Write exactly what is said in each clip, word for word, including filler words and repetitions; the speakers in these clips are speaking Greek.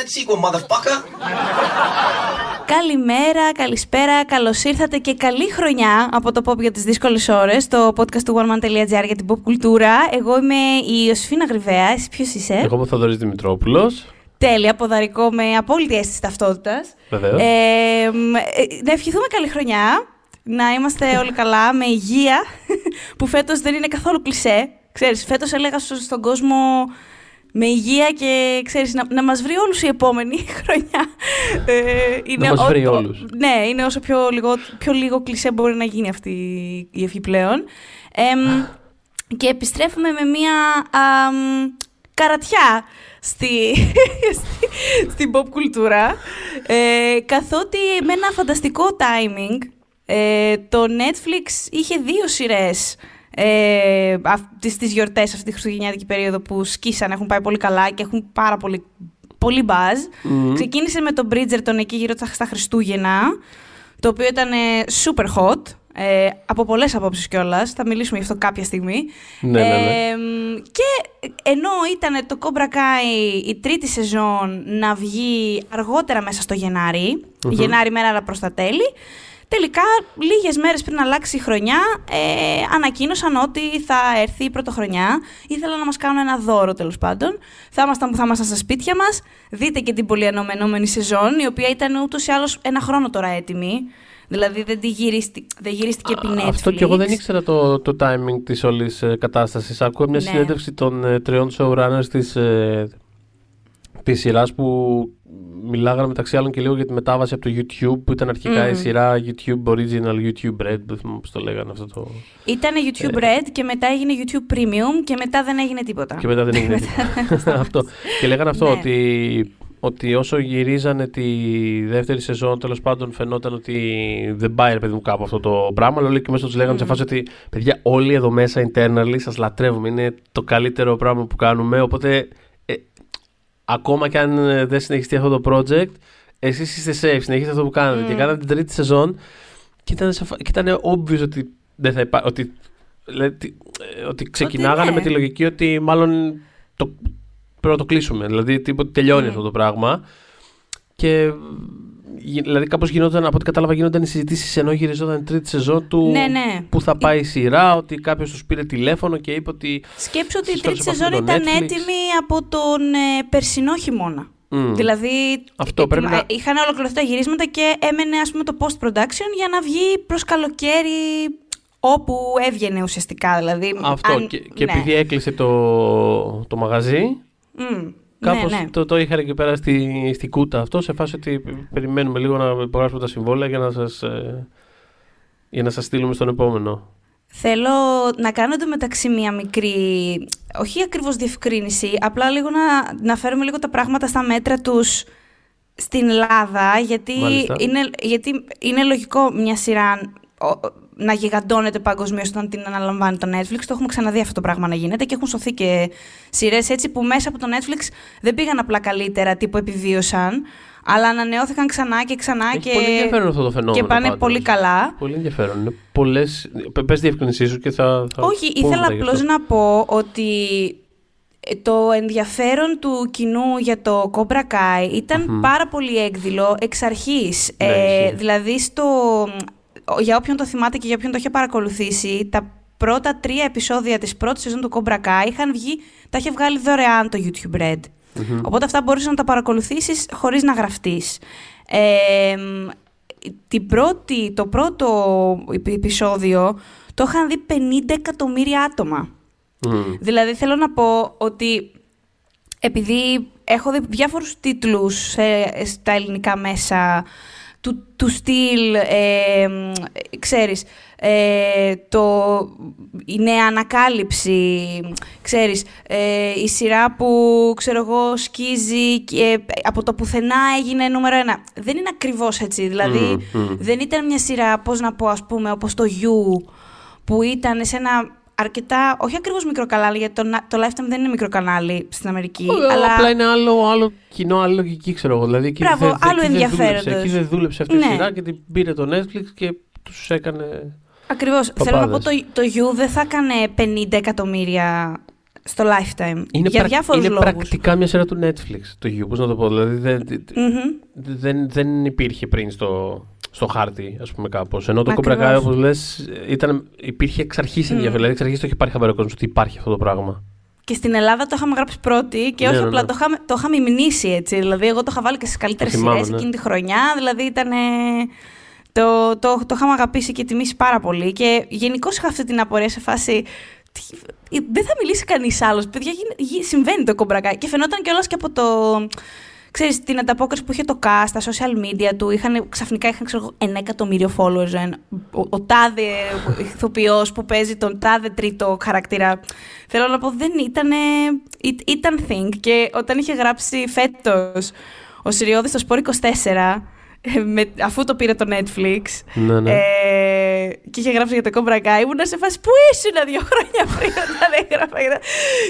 that sequel, motherfucker! Καλημέρα, καλησπέρα, καλώς ήρθατε και καλή χρονιά από το Pop για τις δύσκολες ώρες, το podcast του Walmart.gr για την pop κουλτούρα. Εγώ είμαι η Ιωσήφινα Γρυβαία, εσύ ποιος είσαι? Εγώ είμαι ο Θεόδωρος Δημητρόπουλος. Τέλεια, ποδαρικό με απόλυτη αίσθηση ταυτότητας. Βεβαίως. Ε, ε, να ευχηθούμε καλή χρονιά, να είμαστε όλοι καλά, με υγεία, που φέτος δεν είναι καθόλου κλισέ. Ξέρεις, φέτος έλεγα στον κόσμο με υγεία και ξέρεις, να, να μας βρει όλους η επόμενη χρονιά. Ε, είναι να μας ό, βρει όλους. Ναι, είναι όσο πιο λίγο, πιο λίγο κλισέ μπορεί να γίνει αυτή η ευχή πλέον. Ε, και επιστρέφουμε με μία α, καρατιά στη, στην pop κουλτούρα, ε, καθότι με ένα φανταστικό timing ε, το Netflix είχε δύο σειρές Ε, αυτές τις γιορτές, αυτή τη χριστουγεννιάτικη περίοδο που σκίσαν, έχουν πάει πολύ καλά και έχουν πάρα πολύ, πολύ μπάζ. Mm-hmm. Ξεκίνησε με τον Bridgerton εκεί γύρω στα Χριστούγεννα, το οποίο ήταν ε, super hot, ε, από πολλές απόψεις κιόλας, θα μιλήσουμε γι' αυτό κάποια στιγμή. Ναι, ε, ναι, ναι. Και ενώ ήταν το Cobra Kai η τρίτη σεζόν να βγει αργότερα μέσα στο Γενάρη, mm-hmm. Γενάρη μέρα αλλά προς τα τέλη, τελικά, λίγες μέρες πριν αλλάξει η χρονιά, ε, ανακοίνωσαν ότι θα έρθει η πρωτοχρονιά. Ήθελαν να μας κάνουν ένα δώρο, τέλος πάντων. Θα ήμασταν που θα ήμασταν στα σπίτια μας. Δείτε και την πολύ αναμενόμενη σεζόν, η οποία ήταν ούτως ή άλλως ένα χρόνο τώρα έτοιμη. Δηλαδή δεν, τη γυρίστη, δεν γυρίστηκε επί Netflix. Αυτό και εγώ δεν ήξερα το, το timing της όλης ε, κατάστασης. Άκουγα μια ναι. συνέντευξη των ε, τριών showrunners της, ε, της σειράς που... Μιλάγαμε μεταξύ άλλων και λίγο για τη μετάβαση από το YouTube που ήταν αρχικά mm. η σειρά YouTube Original, YouTube Red, δεν θυμάμαι πώς το λέγανε αυτό το... Ήτανε YouTube ε... Red και μετά έγινε YouTube Premium και μετά δεν έγινε τίποτα. Και μετά δεν έγινε τίποτα. αυτό. Και λέγανε αυτό ότι, ότι όσο γυρίζανε τη δεύτερη σεζόν τέλος πάντων φαινόταν ότι δεν πάει ρε παιδί μου κάπου αυτό το πράγμα, αλλά όλοι και μέσα τους λέγανε mm. σε φάση ότι παιδιά όλοι εδώ μέσα internally σας λατρεύουμε, είναι το καλύτερο πράγμα που κάνουμε, οπότε... Ακόμα και αν δεν συνεχιστεί αυτό το project, εσείς είστε safe, συνεχίστε αυτό που κάνετε. Mm. Και κάνατε την τρίτη σεζόν και ήταν, σαφ... και ήταν obvious ότι, δεν θα υπά... ότι... ότι ξεκινάγανε ότι με τη λογική ότι μάλλον το... πρέπει να το κλείσουμε. Δηλαδή τίποτε τελειώνει mm. αυτό το πράγμα. Και δηλαδή κάπως γινόταν, από ό,τι κατάλαβα, γινόταν οι συζητήσεις ενώ γυριζόταν η τρίτη σεζόν του ναι, ναι. που θα πάει η σειρά, ότι κάποιος τους πήρε τηλέφωνο και είπε ότι... Σκέψου ότι η τρίτη σεζόν ήταν Netflix. Έτοιμη από τον ε, περσινό χειμώνα. Mm. Δηλαδή αυτό, ε, πρέπει ε, να... είχαν ολοκληρωθεί τα γυρίσματα και έμενε ας πούμε το post-production για να βγει προς καλοκαίρι... Όπου έβγαινε ουσιαστικά δηλαδή... Αυτό αν... και, και ναι. επειδή έκλεισε το, το μαγαζί... Mm. Κάπως ναι, ναι. Το, το είχα εκεί πέρα στη, στη κούτα αυτό, σε φάση ότι περιμένουμε λίγο να υπογράψουμε τα συμβόλαια για να σας, ε, για να σας στείλουμε στον επόμενο. Θέλω να κάνω εντωμεταξύ μία μικρή, όχι ακριβώς διευκρίνηση, απλά λίγο να, να φέρουμε λίγο τα πράγματα στα μέτρα τους στην Ελλάδα, γιατί, είναι, γιατί είναι λογικό μια σειρά... να γιγαντώνεται παγκοσμίως όταν την αναλαμβάνει το Netflix. Το έχουμε ξαναδεί αυτό το πράγμα να γίνεται και έχουν σωθεί και σειρές έτσι που μέσα από το Netflix δεν πήγαν απλά καλύτερα, τύπου επιβίωσαν, αλλά ανανεώθηκαν ξανά και ξανά. Έχει και... πολύ ενδιαφέρον αυτό το φαινόμενο. Και πάνε πάντως. Πολύ καλά. Πολύ ενδιαφέρον. Είναι πολλές... Πες διευκρινήσεις σου και θα... θα όχι, ήθελα απλώς να πω ότι το ενδιαφέρον του κοινού για το Cobra Kai ήταν mm-hmm. πάρα πολύ έκδηλο εξ αρχής. Ναι, ε, δηλαδή στο... Για όποιον το θυμάται και για όποιον το είχε παρακολουθήσει, τα πρώτα τρία επεισόδια της πρώτης σεζόν του Cobra Kai είχαν βγει, τα είχε βγάλει δωρεάν το YouTube Red. Mm-hmm. Οπότε αυτά μπορούσες να τα παρακολουθήσεις χωρίς να γραφτείς. Ε, την πρώτη, το πρώτο επεισόδιο το είχαν δει πενήντα εκατομμύρια άτομα. Mm. Δηλαδή θέλω να πω ότι επειδή έχω δει διάφορους τίτλους ε, στα ελληνικά μέσα... Του, του στυλ, ε, ξέρεις, ε, το, η νέα ανακάλυψη, ξέρεις, ε, η σειρά που, ξέρω εγώ, σκίζει και από το πουθενά έγινε νούμερο ένα. Δεν είναι ακριβώς έτσι, δηλαδή mm, mm. δεν ήταν μια σειρά, πώς να πω, ας πούμε, όπως το You, που ήταν σε ένα... αρκετά, όχι ακριβώς μικροκανάλι, γιατί το, το Lifetime δεν είναι μικροκανάλι στην Αμερική. Ω, αλλά... Απλά είναι άλλο, άλλο κοινό, άλλη λογική, ξέρω εγώ. Δηλαδή εκεί Μπράβο, δε, άλλο ενδιαφέροντος. Εκεί δεν δούλεψε αυτή ναι. τη σειρά και την πήρε το Netflix και τους έκανε. Ακριβώς. Παπάδες. Θέλω να πω το, το You δεν θα έκανε πενήντα εκατομμύρια στο Lifetime. Είναι για πρακ, διάφορους είναι λόγους. Είναι πρακτικά μια σειρά του Netflix, το You, πώς να το πω. Δηλαδή δεν, mm-hmm. δεν, δεν υπήρχε πριν στο, στο χάρτη, ας πούμε, κάπως. Ενώ το Cobra Kai, όπως λες, ήταν, υπήρχε εξ αρχής mm. ενδιαφέρον. Δηλαδή εξ αρχής το είχε πάρει χαμπάρι ο κόσμος ότι υπάρχει αυτό το πράγμα. Και στην Ελλάδα το είχαμε γράψει πρώτοι και ναι, όχι ναι, απλά ναι. το είχαμε μιμνήσει έτσι. Δηλαδή, εγώ το είχα βάλει και στις καλύτερες σειρές ναι. εκείνη τη χρονιά. Δηλαδή, ήταν. Ε, το, το, το είχαμε αγαπήσει και τιμήσει πάρα πολύ. Και γενικώς είχα αυτή την απορία σε φάση. Δεν θα μιλήσει κανείς άλλος. Παιδιά, συμβαίνει το Cobra Kai. Και φαινόταν κιόλας και από το. Ξέρεις, την ανταπόκριση που είχε το cast, τα social media του, είχαν, ξαφνικά είχαν ξέρω, ένα εκατομμύριο followers. Ο, ο τάδε ηθοποιός που παίζει τον τάδε τρίτο χαρακτήρα. Θέλω να πω, δεν ήταν. Ήταν thing. Και όταν είχε γράψει φέτος ο Συριώδης στο Σπορ είκοσι τέσσερα, με, αφού το πήρε το Netflix, ναι, ναι. Ε, και είχε γράψει για το Cobra Kai, ήμουν σε φάση που ήσουν δύο χρόνια πριν όταν έγραφα.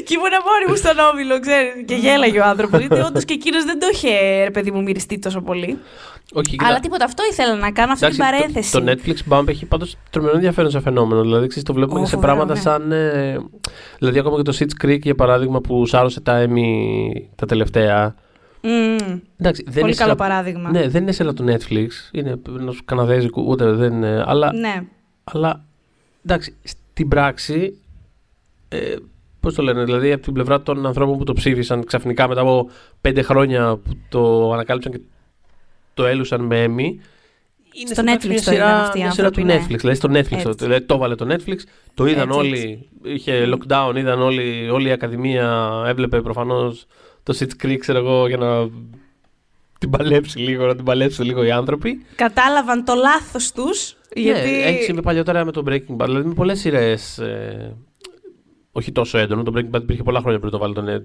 Και ήμουν μόνη μου στον όμιλο, ξέρεις. Και γέλαγε ο άνθρωπος, γιατί όντως και εκείνος δεν το είχε, ρε παιδί μου, μυριστεί τόσο πολύ. Όχι, αλλά να... τίποτα, αυτό ήθελα να κάνω, αυτή εντάξει, την παρένθεση. Το, το Netflix Bump έχει πάντως τρομερό ενδιαφέρον σε φαινόμενο. Δηλαδή, ξέρεις, το βλέπουμε oh, σε φοβερό, πράγματα ναι. σαν. Ε, δηλαδή, ακόμα και το Sitch Creek, για παράδειγμα, που σάρωσε τα Emmy τα τελευταία. Mm. Εντάξει, δεν πολύ καλό σειρά... παράδειγμα. Ναι, δεν είναι σειρά του Netflix. Είναι ενός καναδέζικου, ούτε δεν είναι. Αλλά, ναι. αλλά εντάξει, στην πράξη, ε, πώς το λένε, δηλαδή από την πλευρά των ανθρώπων που το ψήφισαν ξαφνικά μετά από πέντε χρόνια που το ανακάλυψαν και το έλουσαν με Emmy. Είναι στο Netflix μια σειρά, μια σειρά του Netflix. Δηλαδή στο Netflix, το, το βάλε το Netflix, το είδαν έτσι, όλοι. Έτσι. Είχε lockdown, είδαν όλοι. Όλη η Ακαδημία έβλεπε προφανώς. Το Sitch Creek, ξέρω εγώ, για να την παλέψει λίγο, να την παλέψει λίγο οι άνθρωποι. Κατάλαβαν το λάθος τους. Γιατί... Ναι, έχει συμβεί παλιότερα με το Breaking Bad. Δηλαδή με πολλές σειρές. Ε, όχι τόσο έντονο. Το Breaking Bad υπήρχε πολλά χρόνια πριν το βάλει το net.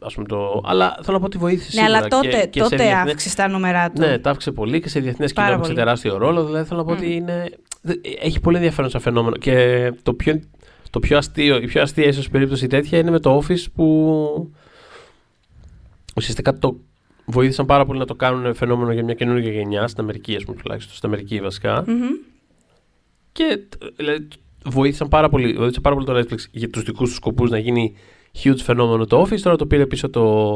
Ας πούμε το. Αλλά θέλω να πω ότι βοήθησε. Ναι, αλλά τότε, και, και τότε διεθνές... αύξησε τα νούμερα του. Ναι, τα αύξησε πολύ και σε διεθνές κοινό παίξε τεράστιο ρόλο. Δηλαδή θέλω να πω mm. ότι είναι... έχει πολύ ενδιαφέρον σαν φαινόμενο. Και το πιο, το πιο αστείο, η πιο αστεία ίσως περίπτωση τέτοια είναι με το Office που. Ουσιαστικά το βοήθησαν πάρα πολύ να το κάνουν φαινόμενο για μια καινούργια γενιά, στην Αμερική, ας πούμε, τουλάχιστον, στην Αμερική βασικά. Mm-hmm. Και δηλαδή, βοήθησαν πάρα πολύ, βοήθησαν πάρα πολύ το Netflix για τους δικούς τους σκοπούς να γίνει huge φαινόμενο το Office. Τώρα το πήρε πίσω το,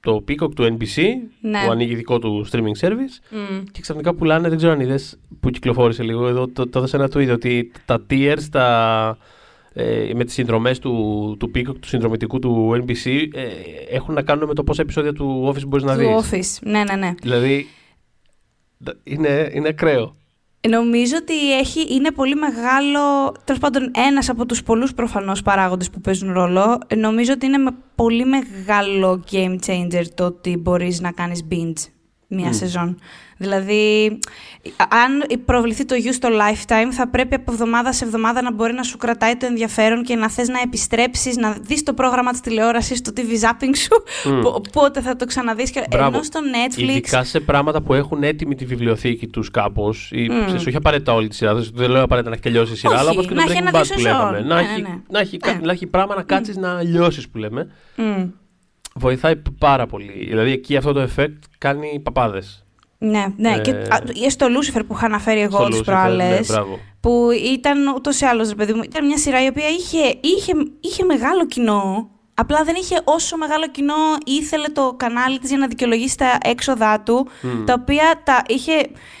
το Peacock του N B C, ναι. που ανοίγει δικό του streaming service. Mm. Και ξαφνικά πουλάνε, δεν ξέρω αν είδες, που κυκλοφόρησε λίγο, εδώ το, το έδωσε ένα tweet ότι τα tiers, τα... Ε, με τις συνδρομές του, του Peacock, του συνδρομητικού του N B C, ε, έχουν να κάνουν με το πόσα επεισόδια του Office μπορείς να δεις. Του Office, ναι, ναι, ναι. Δηλαδή, είναι, είναι ακραίο. Νομίζω ότι έχει, είναι πολύ μεγάλο, τέλος πάντων ένας από τους πολλούς προφανώς παράγοντες που παίζουν ρόλο, νομίζω ότι είναι με πολύ μεγάλο game changer το ότι μπορείς να κάνεις binge μία mm. σεζόν. Δηλαδή, αν προβληθεί το You στο Lifetime, θα πρέπει από εβδομάδα σε εβδομάδα να μπορεί να σου κρατάει το ενδιαφέρον και να θες να επιστρέψεις, να δεις το πρόγραμμα της τηλεόρασης, το τι βι zapping σου, mm. πότε θα το ξαναδείς. Μπράβο. Ενώ στο Netflix... Ειδικά σε πράγματα που έχουν έτοιμη τη βιβλιοθήκη τους κάπως. Mm. Σου έχει απαραίτητα όλη τη σειρά. Δεν λέω απαραίτητα να έχει τελειώσει η σειρά, αλλά όπως και το Breaking Bad που λέγαμε. Να έχει, να έχει, ναι. να έχει πράγμα να κάτσεις mm. να λιώσεις που λέμε. Mm. Βοηθάει πάρα πολύ. Δηλαδή εκεί αυτό το effect κάνει παπάδες. Ναι, ναι. Ε... και στο Lucifer που είχα αναφέρει εγώ τις προάλλες. Ναι, που ήταν ούτως ή άλλως, ρε παιδί μου, ήταν μια σειρά η οποία είχε, είχε, είχε μεγάλο κοινό. Απλά δεν είχε όσο μεγάλο κοινό ήθελε το κανάλι της για να δικαιολογήσει τα έξοδά του, mm. τα οποία τα είχε.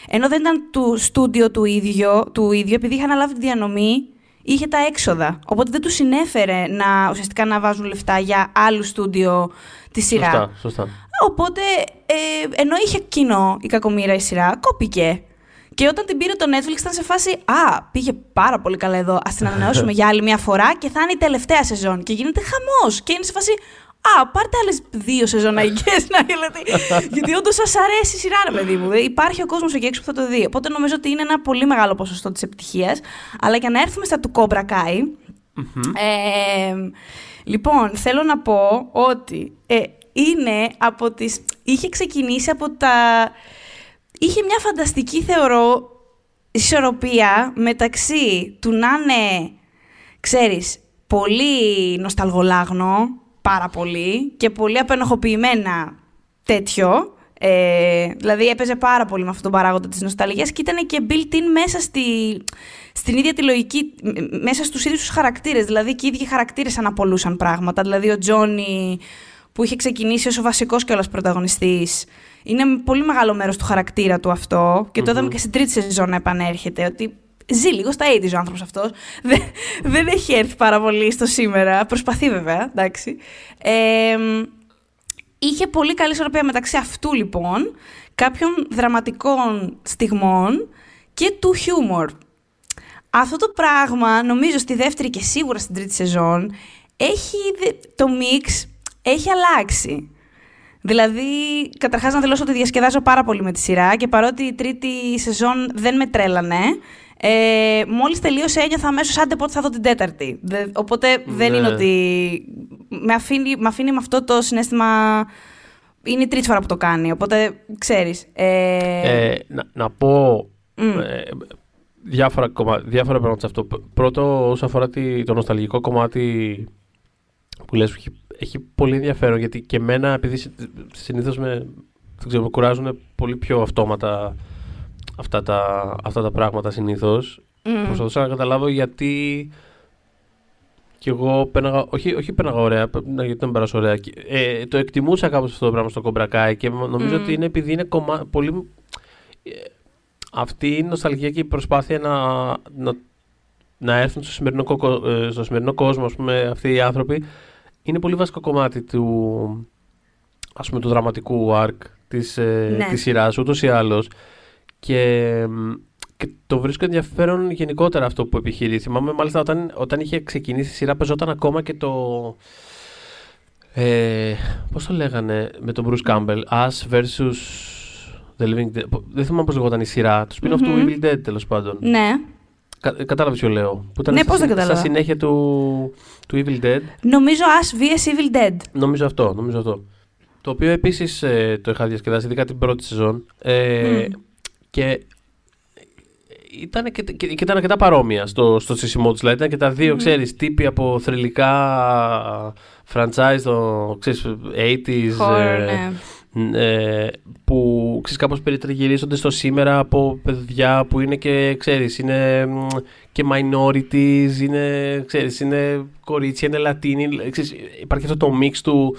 Ενώ δεν ήταν του στούντιο του ίδιο, του ίδιο, επειδή είχε αναλάβει τη διανομή. Είχε τα έξοδα, οπότε δεν του συνέφερε να, ουσιαστικά να βάζουν λεφτά για άλλου στούντιο τη σειρά. Σωστά, σωστά. Οπότε, ε, ενώ είχε κοινό η κακομοίρα η σειρά, κόπηκε. Και όταν την πήρε το Netflix ήταν σε φάση «Α, πήγε πάρα πολύ καλά εδώ, ας την ανανεώσουμε για άλλη μια φορά και θα είναι η τελευταία σεζόν». Και γίνεται χαμός και είναι σε φάση «Α, πάρτε άλλες δύο σεζόν αγκές, να δηλαδή, γιατί όντως σας αρέσει η σειρά, ρε παιδί μου. Υπάρχει ο κόσμος εκεί έξω που θα το δει». Οπότε νομίζω ότι είναι ένα πολύ μεγάλο ποσοστό της επιτυχίας. Αλλά για να έρθουμε στα του Cobra Kai, mm-hmm. ε, λοιπόν, θέλω να πω ότι ε, είναι από τις... είχε ξεκινήσει από τα... Είχε μια φανταστική, θεωρώ, ισορροπία μεταξύ του να είναι, ξέρεις, πολύ νοσταλγολάγνο, πάρα πολύ, και πολύ απενοχοποιημένα τέτοιο, Ε, δηλαδή έπαιζε πάρα πολύ με αυτόν τον παράγοντα της νοσταλγίας και ήταν και built-in μέσα στη, στην ίδια τη λογική, μέσα στους ίδιους τους χαρακτήρες. Δηλαδή και οι ίδιοι χαρακτήρες αναπολούσαν πράγματα. Δηλαδή ο Τζόνι που είχε ξεκινήσει ως ο βασικός κιόλας πρωταγωνιστής, είναι πολύ μεγάλο μέρος του χαρακτήρα του αυτό και το είδαμε mm-hmm. και στην τρίτη σεζόν να επανέρχεται. Ότι ζει λίγο στα ογδόντα ο άνθρωπος αυτός. Δεν, δεν έχει έρθει πάρα πολύ στο σήμερα. Προσπαθεί βέβαια, εντάξει. Ε, Είχε πολύ καλή ισορροπία μεταξύ αυτού, λοιπόν, κάποιων δραματικών στιγμών και του χιούμορ. Αυτό το πράγμα, νομίζω, στη δεύτερη και σίγουρα στην τρίτη σεζόν, έχει, το μίξ έχει αλλάξει. Δηλαδή, καταρχάς να δηλώσω ότι διασκεδάζω πάρα πολύ με τη σειρά και παρότι η τρίτη σεζόν δεν με τρέλανε, ε, μόλις τελείωσε ένιωθα αμέσως άντε πότε θα δω την τέταρτη. Δε, οπότε ναι. δεν είναι ότι... Με αφήνει, με αφήνει με αυτό το συναίσθημα. Είναι η τρίτη φορά που το κάνει. Οπότε ξέρεις. Ε... Ε, να, να πω mm. ε, διάφορα, κομμά, διάφορα πράγματα σε αυτό. Πρώτο, όσον αφορά τη, το νοσταλγικό κομμάτι που λες, έχει, έχει πολύ ενδιαφέρον γιατί και εμένα, επειδή συνήθως με, με κουράζουν πολύ πιο αυτόματα αυτά τα, αυτά τα πράγματα συνήθως, mm. προσπαθούσα να καταλάβω γιατί. Και εγώ πέναγα, όχι, όχι πέναγα ωραία, γιατί δεν πέρασε ωραία. Ε, το εκτιμούσα κάπως αυτό το πράγμα στο Cobra Kai και νομίζω mm. ότι είναι επειδή είναι κομμάτι. Πολύ... Ε, αυτή η νοσταλγία και η προσπάθεια να, να, να έρθουν στο σημερινό, στο σημερινό κόσμο, ας πούμε, αυτοί οι άνθρωποι, είναι πολύ βασικό κομμάτι του, ας πούμε, του δραματικού arc της, ε, ναι. της σειράς, ούτως ή άλλως. Και. Και το βρίσκω ενδιαφέρον γενικότερα αυτό που επιχειρεί. Θυμάμαι μάλιστα όταν, όταν είχε ξεκινήσει η σειρά, παίζονταν ακόμα και το. Ε, πώς το λέγανε με τον Bruce Campbell, Us versus The Living Dead. Δεν θυμάμαι πώς λεγόταν η σειρά. Του spin-off mm-hmm. του Evil Dead, τέλος πάντων. Ναι. Κα, Κατάλαβε ποιο λέω. Που ήταν ναι, στα, πώς δεν κατάλαβα. Στα συνέχεια του, του Evil Dead. Νομίζω Us versus Evil Dead. Νομίζω αυτό. Νομίζω αυτό. Το οποίο επίσης ε, το είχα διασκεδάσει, ειδικά την πρώτη σεζόν. Ε, mm. Και. Ήταν και, και, και ήταν αρκετά παρόμοια στο, στο σύσιμό τους. Δηλαδή ήταν και τα δύο, mm. ξέρεις, τύποι από θρυλικά franchise, το, ξέρεις, ογδόντα Horror, ε, ναι. ε, που, ξέρεις, κάπως περιτριγυρίζονται στο σήμερα από παιδιά που είναι και, ξέρεις, είναι και minorities, είναι, ξέρεις, είναι κορίτσια, είναι λατίνοι, ξέρεις, υπάρχει αυτό το μίξ του...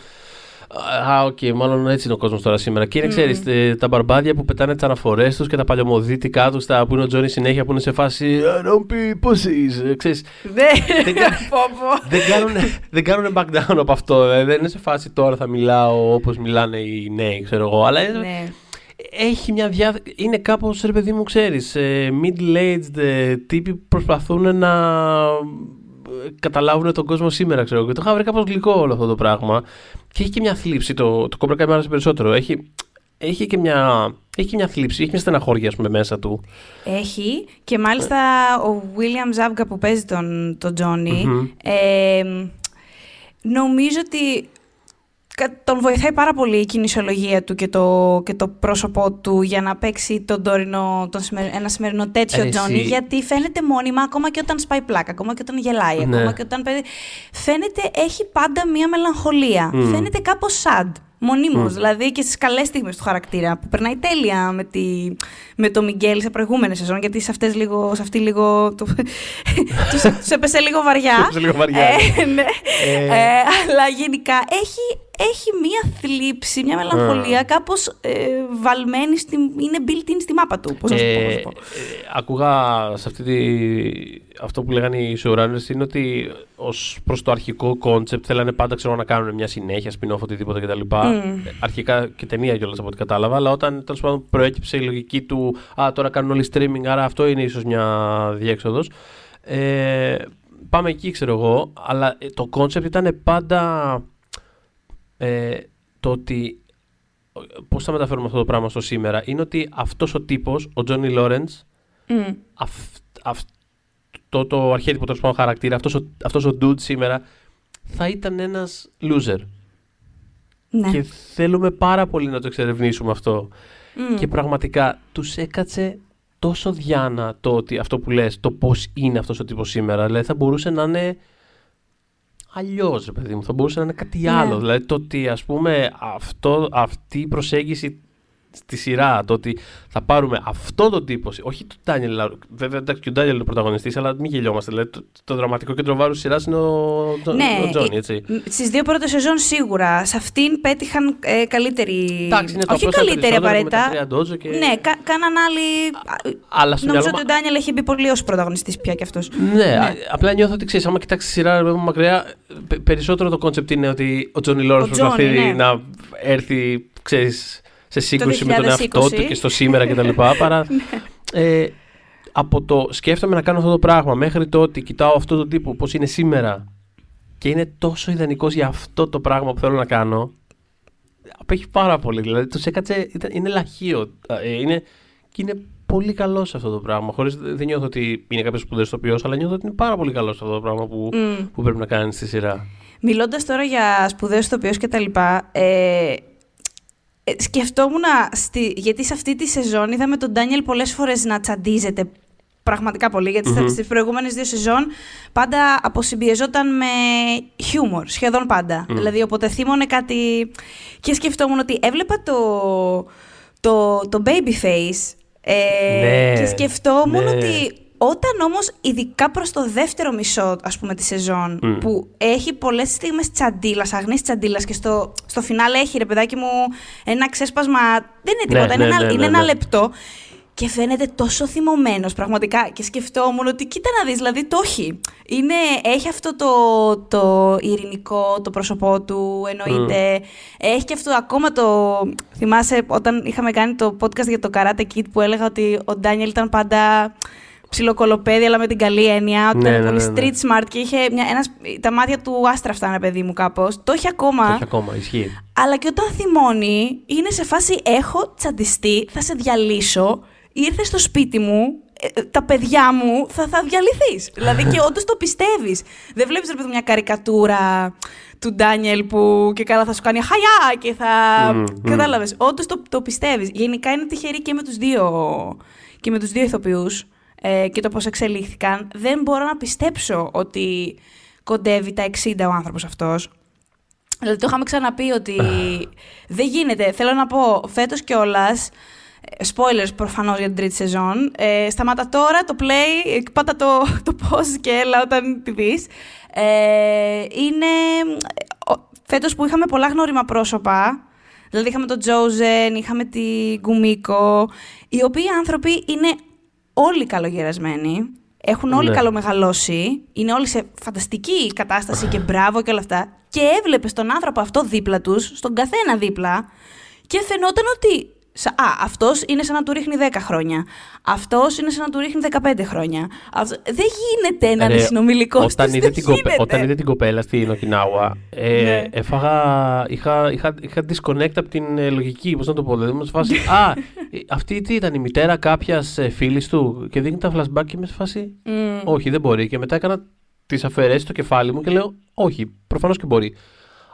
Α, οκ, okay, μάλλον έτσι είναι ο κόσμος τώρα σήμερα. Και είναι, mm. ξέρεις, τα μπαρμπάδια που πετάνε τις αναφορές τους και τα παλαιομοδίτικά τους, τα που είναι ο Τζόνι συνέχεια που είναι σε φάση. I don't be pussies. Ξέρεις. Δεν κάνουν back down από αυτό. Δεν είναι σε φάση τώρα θα μιλάω όπως μιλάνε οι νέοι, ξέρω εγώ. Αλλά έχει μια διάθεση. Είναι κάπως, ρε παιδί μου, ξέρεις, middle-aged τύποι που προσπαθούν να καταλάβουν τον κόσμο σήμερα, ξέρω. Και το είχα βρει κάπως γλυκό όλο αυτό το πράγμα. Και έχει και μια θλίψη. Το, το Cobra Kai μου άρεσε περισσότερο. Έχει, έχει, και μια, έχει και μια θλίψη, έχει μια στεναχώρια, ας πούμε, μέσα του. Έχει. Και μάλιστα ε. ο William Zabka που παίζει τον, τον Johnny, mm-hmm. ε, νομίζω ότι τον βοηθάει πάρα πολύ η κινησιολογία του και το, και το πρόσωπό του για να παίξει τον τωρινό, τον σημερι, ένα σημερινό τέτοιο Τζόνι. Γιατί φαίνεται μόνιμα, ακόμα και όταν σπάει πλάκα, ακόμα και όταν γελάει, ναι. ακόμα και όταν παίζει. Φαίνεται, έχει πάντα μία μελαγχολία. Mm. Φαίνεται κάπως sad. Μονίμως, mm. δηλαδή και στις καλές στιγμές του χαρακτήρα που περνάει τέλεια με, τη, με το Μιγγέλ σε προηγούμενες σεζόν. Γιατί σε, αυτές λίγο, σε αυτή λίγο. Του έπεσε λίγο βαριά. Του έπεσε λίγο βαριά. ε, ναι. ε. Ε, αλλά γενικά έχει, έχει μία θλίψη, μία μελαγχολία, yeah. κάπως ε, βαλμένη. Στη, είναι built-in στη μάπα του. Πώς να σου πω. Ε, ε, ακούγα σε αυτή τη, αυτό που λέγανε οι showrunners είναι ότι ως προς το αρχικό κόνσεπτ θέλανε πάντα, ξέρω, να κάνουν μια συνέχεια, spin-off, οτιδήποτε κτλ. Mm. Αρχικά και ταινία κιόλας από ό,τι κατάλαβα, αλλά όταν, τέλος πάντων, προέκυψε η λογική του «Α, τώρα κάνουν όλοι streaming, άρα αυτό είναι ίσως μια διέξοδος». Ε, πάμε εκεί, ξέρω εγώ, αλλά το κόνσεπτ ήταν πάντα ε, το ότι πώς θα μεταφέρουμε αυτό το πράγμα στο σήμερα. Είναι ότι αυτός ο τύπος, ο Τζόνι Λόρενς, mm. αυτό το αρχέτυπο, τέλος πάντων, χαρακτήρα, αυτός ο, αυτός ο dude σήμερα, θα ήταν ένας loser. Ναι. Και θέλουμε πάρα πολύ να το εξερευνήσουμε αυτό. Mm. Και πραγματικά τους έκατσε τόσο διάνα το ότι αυτό που λες, το πώς είναι αυτός ο τύπος σήμερα. Δηλαδή θα μπορούσε να είναι αλλιώς, ρε παιδί μου, θα μπορούσε να είναι κάτι άλλο. Ναι. Δηλαδή το ότι, ας πούμε, αυτό, αυτή η προσέγγιση στη σειρά, το ότι θα πάρουμε αυτόν τον τύπο, όχι τον Ντάνιελ, βέβαια εντάξει και ο Ντάνιελ είναι ο πρωταγωνιστής, αλλά μην γελιόμαστε, δηλαδή, το, το δραματικό κέντρο βάρους της σειράς είναι ο, το, ναι, ο Τζόνι, έτσι. Στις δύο πρώτες σεζόν σίγουρα, σε αυτήν πέτυχαν ε, καλύτερη, Τάξη, είναι το όχι καλύτερη απαραίτητα, και... ναι, κα, κάναν άλλοι, α, νομίζω μυαλόμα... ότι ο Ντάνιελ έχει μπει πολύ ως πρωταγωνιστής πια κι αυτός. Ναι, ναι, απλά νιώθω ότι ξέρεις, άμα κοιτάξει τη σειρά μακριά, περισσότερο το κόνσεπτ είναι ότι ο Τζόνι Λόρενς προσπαθεί ναι. να έρθει, ξέρεις, σε σύγκρουση το με τον εαυτό του και στο σήμερα κτλ. Παρά ε, από το σκέφτομαι να κάνω αυτό το πράγμα μέχρι το ότι κοιτάω αυτόν τον τύπο πώς είναι σήμερα και είναι τόσο ιδανικός για αυτό το πράγμα που θέλω να κάνω, απέχει πάρα πολύ. Δηλαδή το έκατσε, είναι λαχείο ε, είναι, και είναι πολύ καλό σε αυτό το πράγμα. Χωρίς, δεν νιώθω ότι είναι κάποιος σπουδαίος ηθοποιός, αλλά νιώθω ότι είναι πάρα πολύ καλό σε αυτό το πράγμα που, mm. που πρέπει να κάνει στη σειρά. Μιλώντας τώρα για σπουδαίος ηθοποιός κτλ. Ε, Ε, σκεφτόμουν, στη, γιατί σε αυτή τη σεζόν είδαμε τον Ντάνιελ πολλές φορές να τσαντίζεται πραγματικά πολύ, γιατί mm-hmm. στις προηγούμενες δύο σεζόν πάντα αποσυμπιεζόταν με χιούμορ, σχεδόν πάντα. Mm. Δηλαδή, οπότε θύμωνε κάτι... Και σκεφτόμουν ότι έβλεπα το, το, το Babyface ε, ναι, και σκεφτόμουν ναι. ότι όταν όμως, ειδικά προς το δεύτερο μισό, ας πούμε, τη σεζόν, mm. που έχει πολλές στιγμές τσαντίλας, αγνής τσαντίλας και στο, στο φινάλε έχει, ρε παιδάκι μου, ένα ξέσπασμα, δεν είναι τίποτα, ναι, είναι, ναι, ένα, ναι, είναι ναι. ένα λεπτό και φαίνεται τόσο θυμωμένος πραγματικά και σκεφτόμουν ότι κοίτα να δεις, δηλαδή το έχει. Είναι, έχει αυτό το, το ειρηνικό, το πρόσωπό του, εννοείται. Mm. Έχει και αυτό ακόμα το... Θυμάσαι όταν είχαμε κάνει το podcast για το Karate Kid που έλεγα ότι ο Ντάνιελ ήταν πάντα... ψιλοκολοπέδι, αλλά με την καλή έννοια. Ότι ναι, ήταν ναι, πολύ ναι, street ναι. smart και είχε μια, ένας, τα μάτια του άστρα αυτά, ένα παιδί μου κάπως. Το έχει ακόμα. Το έχει ακόμα, ισχύει. Αλλά και όταν θυμώνει, είναι σε φάση έχω τσαντιστεί, θα σε διαλύσω, ήρθε στο σπίτι μου, ε, τα παιδιά μου, θα, θα διαλυθείς. Δηλαδή και όντως το πιστεύεις. Δεν βλέπεις ρε παιδί μια καρικατούρα του Ντάνιελ που και καλά θα σου κάνει χαγιά και θα. Mm, κατάλαβες. Mm. Όντως το, το πιστεύεις. Γενικά είναι τυχερή και με τους δύο, και με τους δύο ηθοποιούς. Και το πώς εξελίχθηκαν, δεν μπορώ να πιστέψω ότι κοντεύει τα εξήντα ο άνθρωπος αυτός. Δηλαδή το είχαμε ξαναπεί ότι δεν γίνεται. Θέλω να πω, φέτος κιόλας, spoilers προφανώς για την τρίτη σεζόν, ε, σταμάτα τώρα το play, πάτα το, το pause και έλα όταν τη δεις. Ε, είναι φέτος που είχαμε πολλά γνώριμα πρόσωπα. Δηλαδή είχαμε τον Τζόζεν, είχαμε την Γκουμίκο, οι οποίοι άνθρωποι είναι... όλοι καλογερασμένοι, έχουν όλοι ναι. καλομεγαλώσει, είναι όλοι σε φανταστική κατάσταση και μπράβο και όλα αυτά. Και έβλεπες τον άνθρωπο αυτό δίπλα τους, στον καθένα δίπλα, και φαινόταν ότι α, αυτός είναι σαν να του ρίχνει δέκα χρόνια. Αυτός είναι σαν να του ρίχνει δεκαπέντε χρόνια. Αυτός... Δεν γίνεται έναν συνομιλικό στους, δεν την γίνεται. Κοπε... Όταν είδε την κοπέλα στην Οκινάουα, ε, ναι. έφαγα... είχα, είχα, είχα disconnect από την ε, λογική, πώς να το πω, δηλαδή μου σε φάση, α, αυτή τι ήταν η μητέρα κάποιας ε, φίλης του και δίνει τα flashback και με σε φάση, mm. όχι δεν μπορεί. Και μετά έκανα τις αφαιρέσεις στο κεφάλι μου και λέω, όχι, προφανώς και μπορεί.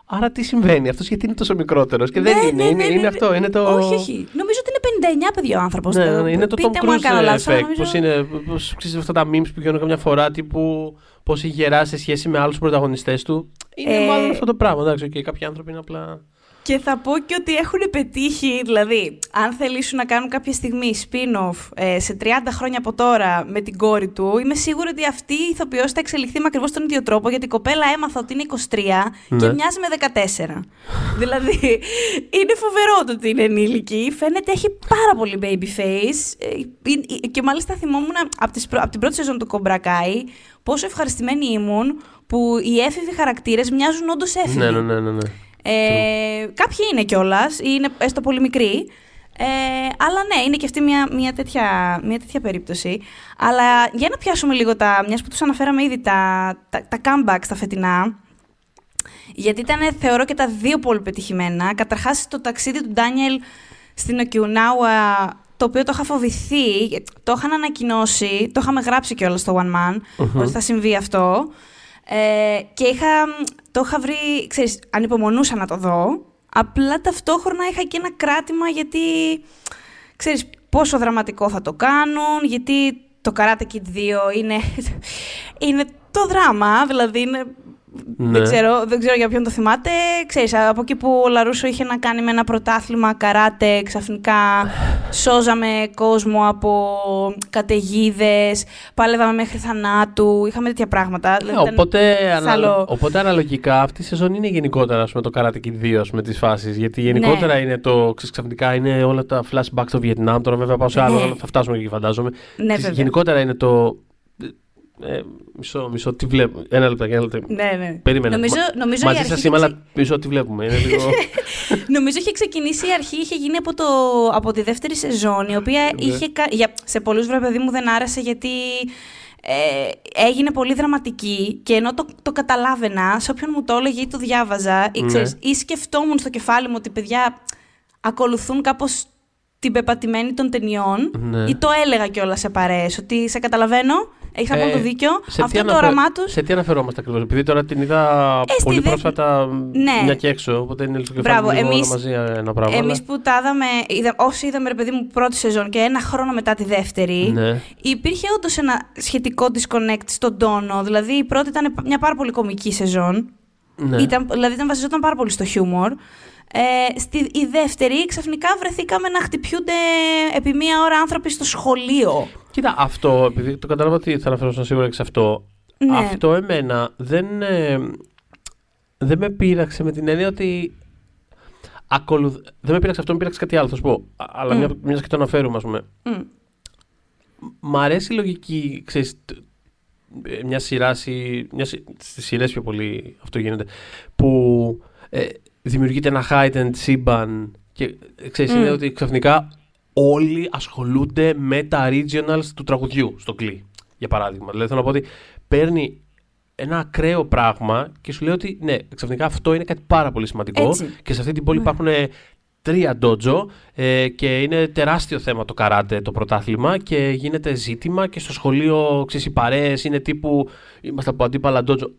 Άρα τι συμβαίνει, αυτός γιατί είναι τόσο μικρότερος και ναι, δεν είναι, ναι, ναι, είναι, είναι ναι, αυτό, είναι το... Όχι, όχι, νομίζω ότι είναι πενήντα εννιά παιδιά ο άνθρωπος. Ναι, το... ναι, είναι το Tom Cruise effect, πώς είναι, πώς ξέρεις αυτά τα memes που γίνονται καμιά φορά, τύπου πώς έχει γεράσει σε σχέση με άλλους πρωταγωνιστές του. Είναι ε... μάλλον αυτό το πράγμα, εντάξει, και κάποιοι άνθρωποι είναι απλά... Και θα πω και ότι έχουν πετύχει, δηλαδή, αν θελήσουν να κάνουν κάποια στιγμή spin-off ε, σε τριάντα χρόνια από τώρα με την κόρη του, είμαι σίγουρη ότι αυτή η ηθοποιός θα εξελιχθεί με ακριβώς τον ίδιο τρόπο, γιατί η κοπέλα έμαθα ότι είναι είκοσι τρία ναι. και μοιάζει με δεκατέσσερα. Δηλαδή, είναι φοβερό το ότι είναι ενήλικη, φαίνεται έχει πάρα πολύ baby face ε, και μάλιστα θυμόμουν από, τις, από την πρώτη σεζόν του Cobra Kai πόσο ευχαριστημένη ήμουν που οι έφηβοι χαρακτήρες μοιάζουν όντως έφηβοι. Ναι, ναι, ναι, ναι. Ε, κάποιοι είναι κιόλας, είναι έστω πολύ μικροί, ε, αλλά ναι, είναι και αυτή μια, μια, τέτοια, μια τέτοια περίπτωση. Αλλά για να πιάσουμε λίγο τα, μιας που τους αναφέραμε ήδη, τα, τα, τα comebacks τα φετινά, γιατί ήταν, θεωρώ, και τα δύο πολύ πετυχημένα. Καταρχάς, το ταξίδι του Ντάνιελ στην Οκιουνάουα, το οποίο το είχα φοβηθεί, το είχαν ανακοινώσει, το είχαμε γράψει κιόλας στο One Man, uh-huh. ότι θα συμβεί αυτό. Ε, και είχα, το είχα βρει, ξέρεις, ανυπομονούσα να το δω, απλά ταυτόχρονα είχα και ένα κράτημα γιατί, ξέρεις, πόσο δραματικό θα το κάνουν, γιατί το Karate Kid δύο είναι, είναι το δράμα, δηλαδή είναι Ναι. Δεν, ξέρω, δεν ξέρω για ποιον το θυμάται. Ξέρεις, από εκεί που ο Λαρούσο είχε να κάνει με ένα πρωτάθλημα καράτε, ξαφνικά σώζαμε κόσμο από καταιγίδες, πάλευαμε μέχρι θανάτου, είχαμε τέτοια πράγματα. Ναι, οπότε, ανα, οπότε αναλογικά αυτή η σεζόν είναι γενικότερα ας πούμε, το Karate Kid δύο ας πούμε, τις φάσεις, γιατί γενικότερα ναι. είναι το ξαφνικά είναι όλα τα flashbacks στο Βιετνάμ, τώρα βέβαια πάω σε άλλο, ναι. θα φτάσουμε και φαντάζομαι. Ναι, γενικότερα είναι το... Ε, μισό, μισό, τι βλέπουμε. Ένα λεπτό, ένα λεπτό. Ναι, ναι. Περίμενε. Νομίζω, νομίζω μαζί σας είμαι, αλλά μισό, τι βλέπουμε. Είναι λίγο... νομίζω είχε ξεκινήσει η αρχή, είχε γίνει από, το, από τη δεύτερη σεζόν, η οποία ναι. είχε. Για, σε πολλούς βρε παιδί μου δεν άρεσε γιατί. Ε, έγινε πολύ δραματική και ενώ το, το καταλάβαινα, σε όποιον μου το έλεγε ή το διάβαζα, ή, ξέρεις, ναι. ή σκεφτόμουν στο κεφάλι μου ότι παιδιά ακολουθούν κάπως την πεπατημένη των ταινιών, ναι. ή το έλεγα κιόλα σε παρέες, ότι σε καταλαβαίνω. Έχεις ε, απόλυτο δίκιο. Αυτό το όραμά τους. Σε τι αναφερόμαστε ακριβώς, επειδή τώρα την είδα ε, πολύ δε... πρόσφατα ναι. μια και έξω, οπότε είναι λίγο κεφάλι μου μαζί ένα πράγμα. Εμείς που τα είδαμε, είδα, όσοι είδαμε ρε παιδί μου πρώτη σεζόν και ένα χρόνο μετά τη δεύτερη, ναι. υπήρχε όντως ένα σχετικό disconnect στον τόνο. Δηλαδή η πρώτη ήταν μια πάρα πολύ κομική σεζόν, ναι. ήταν, δηλαδή ήταν βασιζόταν πάρα πολύ στο χιούμορ. Ε, στη, η δεύτερη, ξαφνικά βρεθήκαμε να χτυπιούνται επί μία ώρα άνθρωποι στο σχολείο. Κοίτα, αυτό, επειδή το κατάλαβα ότι θα αναφερόσουν σίγουρα και σε αυτό, ναι. αυτό εμένα δεν, ε, δεν με πείραξε με την έννοια ότι ακολουθ... δεν με πείραξε αυτό, με πείραξε κάτι άλλο, θα σου πω, αλλά mm. μια, μιας και το αναφέρουμε, ας πούμε. Mm. Μ' αρέσει η λογική, ξέρεις, μια σειρά, στις σειρές πιο πολύ αυτό γίνεται, που... Ε, δημιουργείται ένα heightened σύμπαν και ξέρεις, mm. είναι ότι ξαφνικά όλοι ασχολούνται με τα regionals του τραγουδιού στο κλί, για παράδειγμα. Δηλαδή θέλω να πω ότι παίρνει ένα ακραίο πράγμα και σου λέει ότι ναι, ξαφνικά αυτό είναι κάτι πάρα πολύ σημαντικό. Έτσι. Και σε αυτή την πόλη mm. υπάρχουν τρία ντότζο ε, και είναι τεράστιο θέμα το καράτε, το πρωτάθλημα και γίνεται ζήτημα και στο σχολείο ξέρεις, οι παρέες είναι τύπου είμαστε από αντίπαλα ντότζο.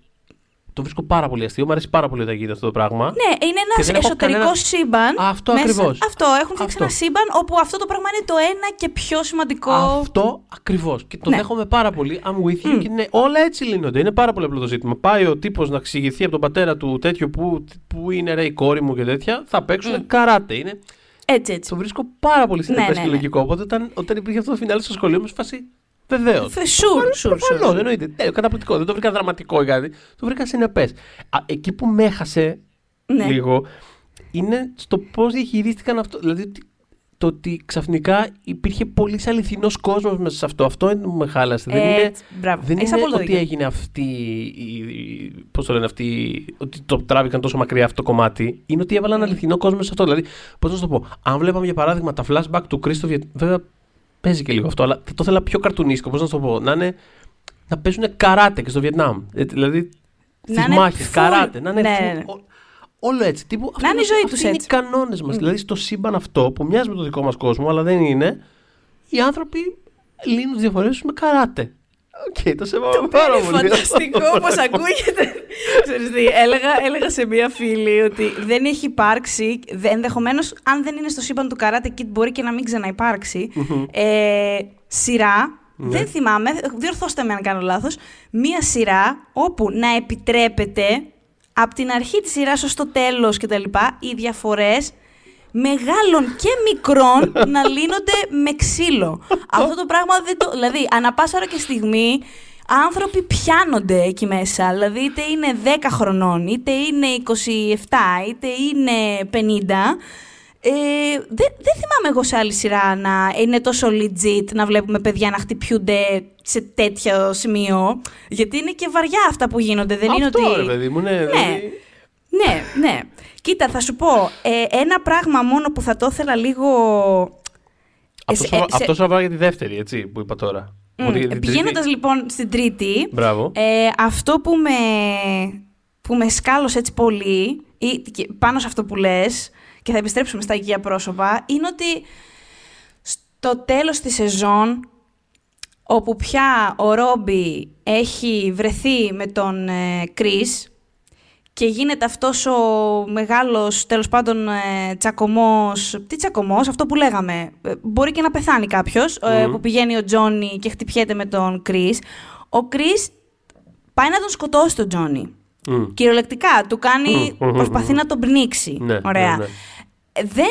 Το βρίσκω πάρα πολύ αστείο, μου αρέσει πάρα πολύ όταν γίνεται αυτό το πράγμα. Ναι, είναι ένας εσωτερικός κανένα... σύμπαν. Αυτό μέσα... ακριβώς. Αυτό, έχουν φτιάξει ένα σύμπαν όπου αυτό το πράγμα είναι το ένα και πιο σημαντικό. Αυτό ακριβώς. Και το ναι. δέχομαι πάρα πολύ. I'm with you. Mm. Και είναι, όλα έτσι λύνονται. Είναι πάρα πολύ απλό το ζήτημα. Πάει ο τύπος να εξηγηθεί από τον πατέρα του τέτοιο που, που είναι ρε η κόρη μου και τέτοια. Θα παίξουν mm. καράτε. Είναι... Έτσι, έτσι. Το βρίσκω πάρα πολύ συνεπές ναι, ναι, ναι. και λογικό. Οπότε όταν, όταν υπήρχε αυτό το φινάλι στο σχολείο μου, φάση. Βεβαίως. Σουρ, σουρ, σουρ. Εννοείται. Καταπληκτικό. Δεν το βρήκα δραματικό ή κάτι. Το βρήκα συνεπές. Εκεί που με έχασε ναι. λίγο είναι στο πώς διαχειρίστηκαν αυτό. Δηλαδή το ότι ξαφνικά υπήρχε πολύ αληθινός κόσμος μέσα σε αυτό. Αυτό είναι που με χάλασε. Ε, δεν είναι, δεν είναι ότι δίκιο. Έγινε αυτή. Η, πώς το λένε αυτή. Ότι το τράβηκαν τόσο μακριά αυτό το κομμάτι. Είναι ότι έβαλαν mm. αληθινό κόσμο σε αυτό. Δηλαδή, πώς να σου το πω. Αν βλέπαμε για παράδειγμα τα flashback του Κρίστοφ. Βέβαια. Παίζει και λίγο αυτό, αλλά θα το ήθελα πιο καρτουνίστικο. Πώς να το πω, να, είναι, να παίζουν καράτε και στο Βιετνάμ. Ε, δηλαδή, στις μάχες, καράτε. Να είναι ναι. φου, ό, όλο έτσι. Τύπου, να είναι η ζωή τους έτσι. Είναι οι κανόνες μας. Mm. Δηλαδή, στο σύμπαν αυτό που μοιάζει με το δικό μας κόσμο, αλλά δεν είναι, οι άνθρωποι λύνουν τις διαφορές τους με καράτε. Okay, το σεβάμαι πάρα πολύ. Είναι φανταστικό όπως ακούγεται. Ξέρεις τι, έλεγα, έλεγα σε μία φίλη ότι δεν έχει υπάρξει, ενδεχομένως αν δεν είναι στο σύμπαν του Karate Kid μπορεί και να μην ξαναυπάρξει, mm-hmm. ε, σειρά, mm-hmm. δεν θυμάμαι, διορθώστε με αν κάνω λάθος, μία σειρά όπου να επιτρέπεται από την αρχή της σειράς ως το τέλος και τα λοιπά, οι διαφορές μεγάλων και μικρών να λύνονται με ξύλο. Αυτό το πράγμα δεν το... Δηλαδή, ανά πάσα ώρα και στιγμή, άνθρωποι πιάνονται εκεί μέσα. Δηλαδή, είτε είναι δέκα χρονών, είτε είναι είκοσι επτά, είτε είναι πενήντα. Ε, δεν δε θυμάμαι εγώ σε άλλη σειρά να είναι τόσο legit να βλέπουμε παιδιά να χτυπιούνται σε τέτοιο σημείο. Γιατί είναι και βαριά αυτά που γίνονται. Δεν είναι αυτό, ότι... ρε παιδί μου, ναι, ναι. Δηλαδή... Ναι, ναι. Κοίτα, θα σου πω, ε, ένα πράγμα μόνο που θα το ήθελα λίγο... Αυτό ε, ε, σε... αφορά για τη δεύτερη, έτσι, που είπα τώρα. Mm, πηγαίνοντας λοιπόν στην τρίτη, ε, αυτό που με, που με σκάλωσε έτσι πολύ, ή, πάνω σε αυτό που λες, και θα επιστρέψουμε στα οικεία πρόσωπα, είναι ότι στο τέλος της σεζόν, όπου πια ο Ρόμπι έχει βρεθεί με τον ε, Κρίς, και γίνεται αυτός ο μεγάλος, τέλος πάντων, τσακωμός. Τι τσακωμός, αυτό που λέγαμε. Μπορεί και να πεθάνει κάποιος, mm. που πηγαίνει ο Τζόνι και χτυπιέται με τον Κρίς. Ο Κρίς πάει να τον σκοτώσει τον Τζόνι. Mm. Κυριολεκτικά. Του κάνει. Mm. Προσπαθεί mm. να τον πνίξει. Ναι, ωραία. Ναι, ναι. Δεν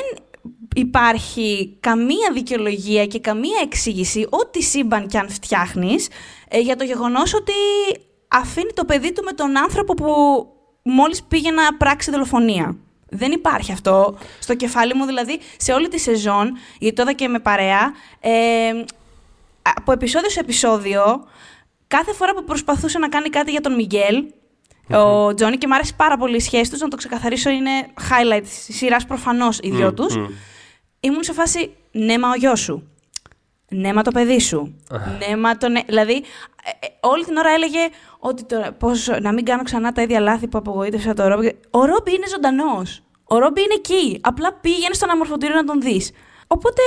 υπάρχει καμία δικαιολογία και καμία εξήγηση, ό,τι σύμπαν κι αν φτιάχνεις, ε, για το γεγονός ότι αφήνει το παιδί του με τον άνθρωπο που μόλις πήγε να πράξει δολοφονία. Δεν υπάρχει αυτό στο κεφάλι μου, δηλαδή, σε όλη τη σεζόν, γιατί το είδα και με παρέα, ε, από επεισόδιο σε επεισόδιο, κάθε φορά που προσπαθούσε να κάνει κάτι για τον Μιγγέλ, mm-hmm. ο Τζόνι, και μου άρεσε πάρα πολύ η σχέση τους, να το ξεκαθαρίσω, είναι highlight της σειράς προφανώς οι δυο mm-hmm. τους, ήμουν σε φάση, ναι, μα ο γιος σου, ναι, μα το παιδί σου, ναι, μα το... Ναι. Δηλαδή, όλη την ώρα έλεγε ότι το, πώς, να μην κάνω ξανά τα ίδια λάθη που απογοήτευσα το Ρόμπι. Ο Ρόμπι είναι ζωντανός. Ο Ρόμπι είναι εκεί. Απλά πήγαινε στο αναμορφωτήριο να τον δεις. Οπότε,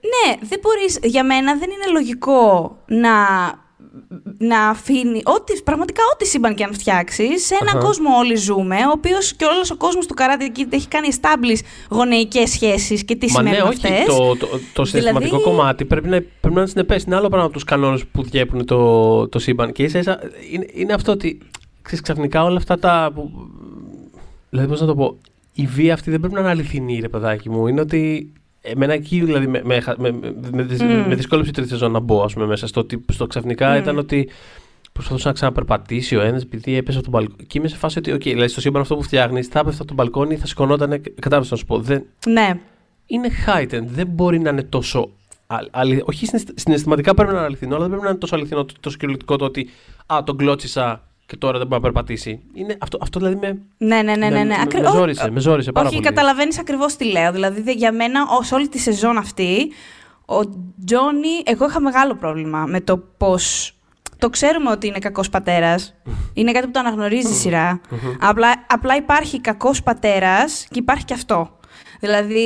ναι, δεν μπορείς, για μένα δεν είναι λογικό να, να αφήνει ό,τι, πραγματικά ό,τι σύμπαν και αν φτιάξει, σε έναν uh-huh. κόσμο όλοι ζούμε, ο οποίος και όλος ο κόσμος του καράτη έχει κάνει establish γονεϊκές σχέσεις και τι σημαίνει αυτές. Ναι, όχι. Το, το, το συναισθηματικό δηλαδή... κομμάτι πρέπει να, πρέπει να είναι συνεπές. Είναι άλλο πράγμα από τους κανόνες που διέπουν το, το σύμπαν. Και ίσα ίσα είναι, είναι αυτό ότι ξέρεις, ξαφνικά όλα αυτά τα. Που, δηλαδή, πώς να το πω. Η βία αυτή δεν πρέπει να είναι αληθινή, ρε παιδάκι μου. Είναι ότι. Εμένα εκεί δηλαδή με, με, με, με, mm. με δυσκόλεψε η τρίτη σεζόν να μπω, ας πούμε, μέσα στο, στο ξαφνικά mm. ήταν ότι προσπαθούσα να ξαναπερπατήσει ο ένας επειδή έπεσε από τον μπαλκόνι. Και είμαι σε φάση ότι, okay, δηλαδή στο σύμπαν αυτό που φτιάχνεις, θα έπεφτε από τον μπαλκόνι, θα σηκωνόταν. Κατάλαβες να σου πω. Δεν... Ναι. Είναι heightened. Δεν μπορεί να είναι τόσο. Α, αληθι... Όχι συναισθηματικά πρέπει να είναι αληθινό, αλλά δεν πρέπει να είναι τόσο αληθινό, τόσο κυριολεκτικό το ότι α, τον κλώτσισα. Και τώρα δεν μπορεί να περπατήσει. Είναι αυτό, αυτό δηλαδή με. Ναι, ναι, ναι. ναι, ναι. Με, με ζόρισε, με ζόρισε πάρα όχι, πολύ. Όχι, καταλαβαίνεις ακριβώς τι λέω. Δηλαδή για μένα, ως όλη τη σεζόν αυτή, ο Τζόνι. Εγώ είχα μεγάλο πρόβλημα με το πώς. Το ξέρουμε ότι είναι κακός πατέρας. Είναι κάτι που το αναγνωρίζει η σειρά. απλά, απλά υπάρχει κακός πατέρας και υπάρχει και αυτό. Δηλαδή.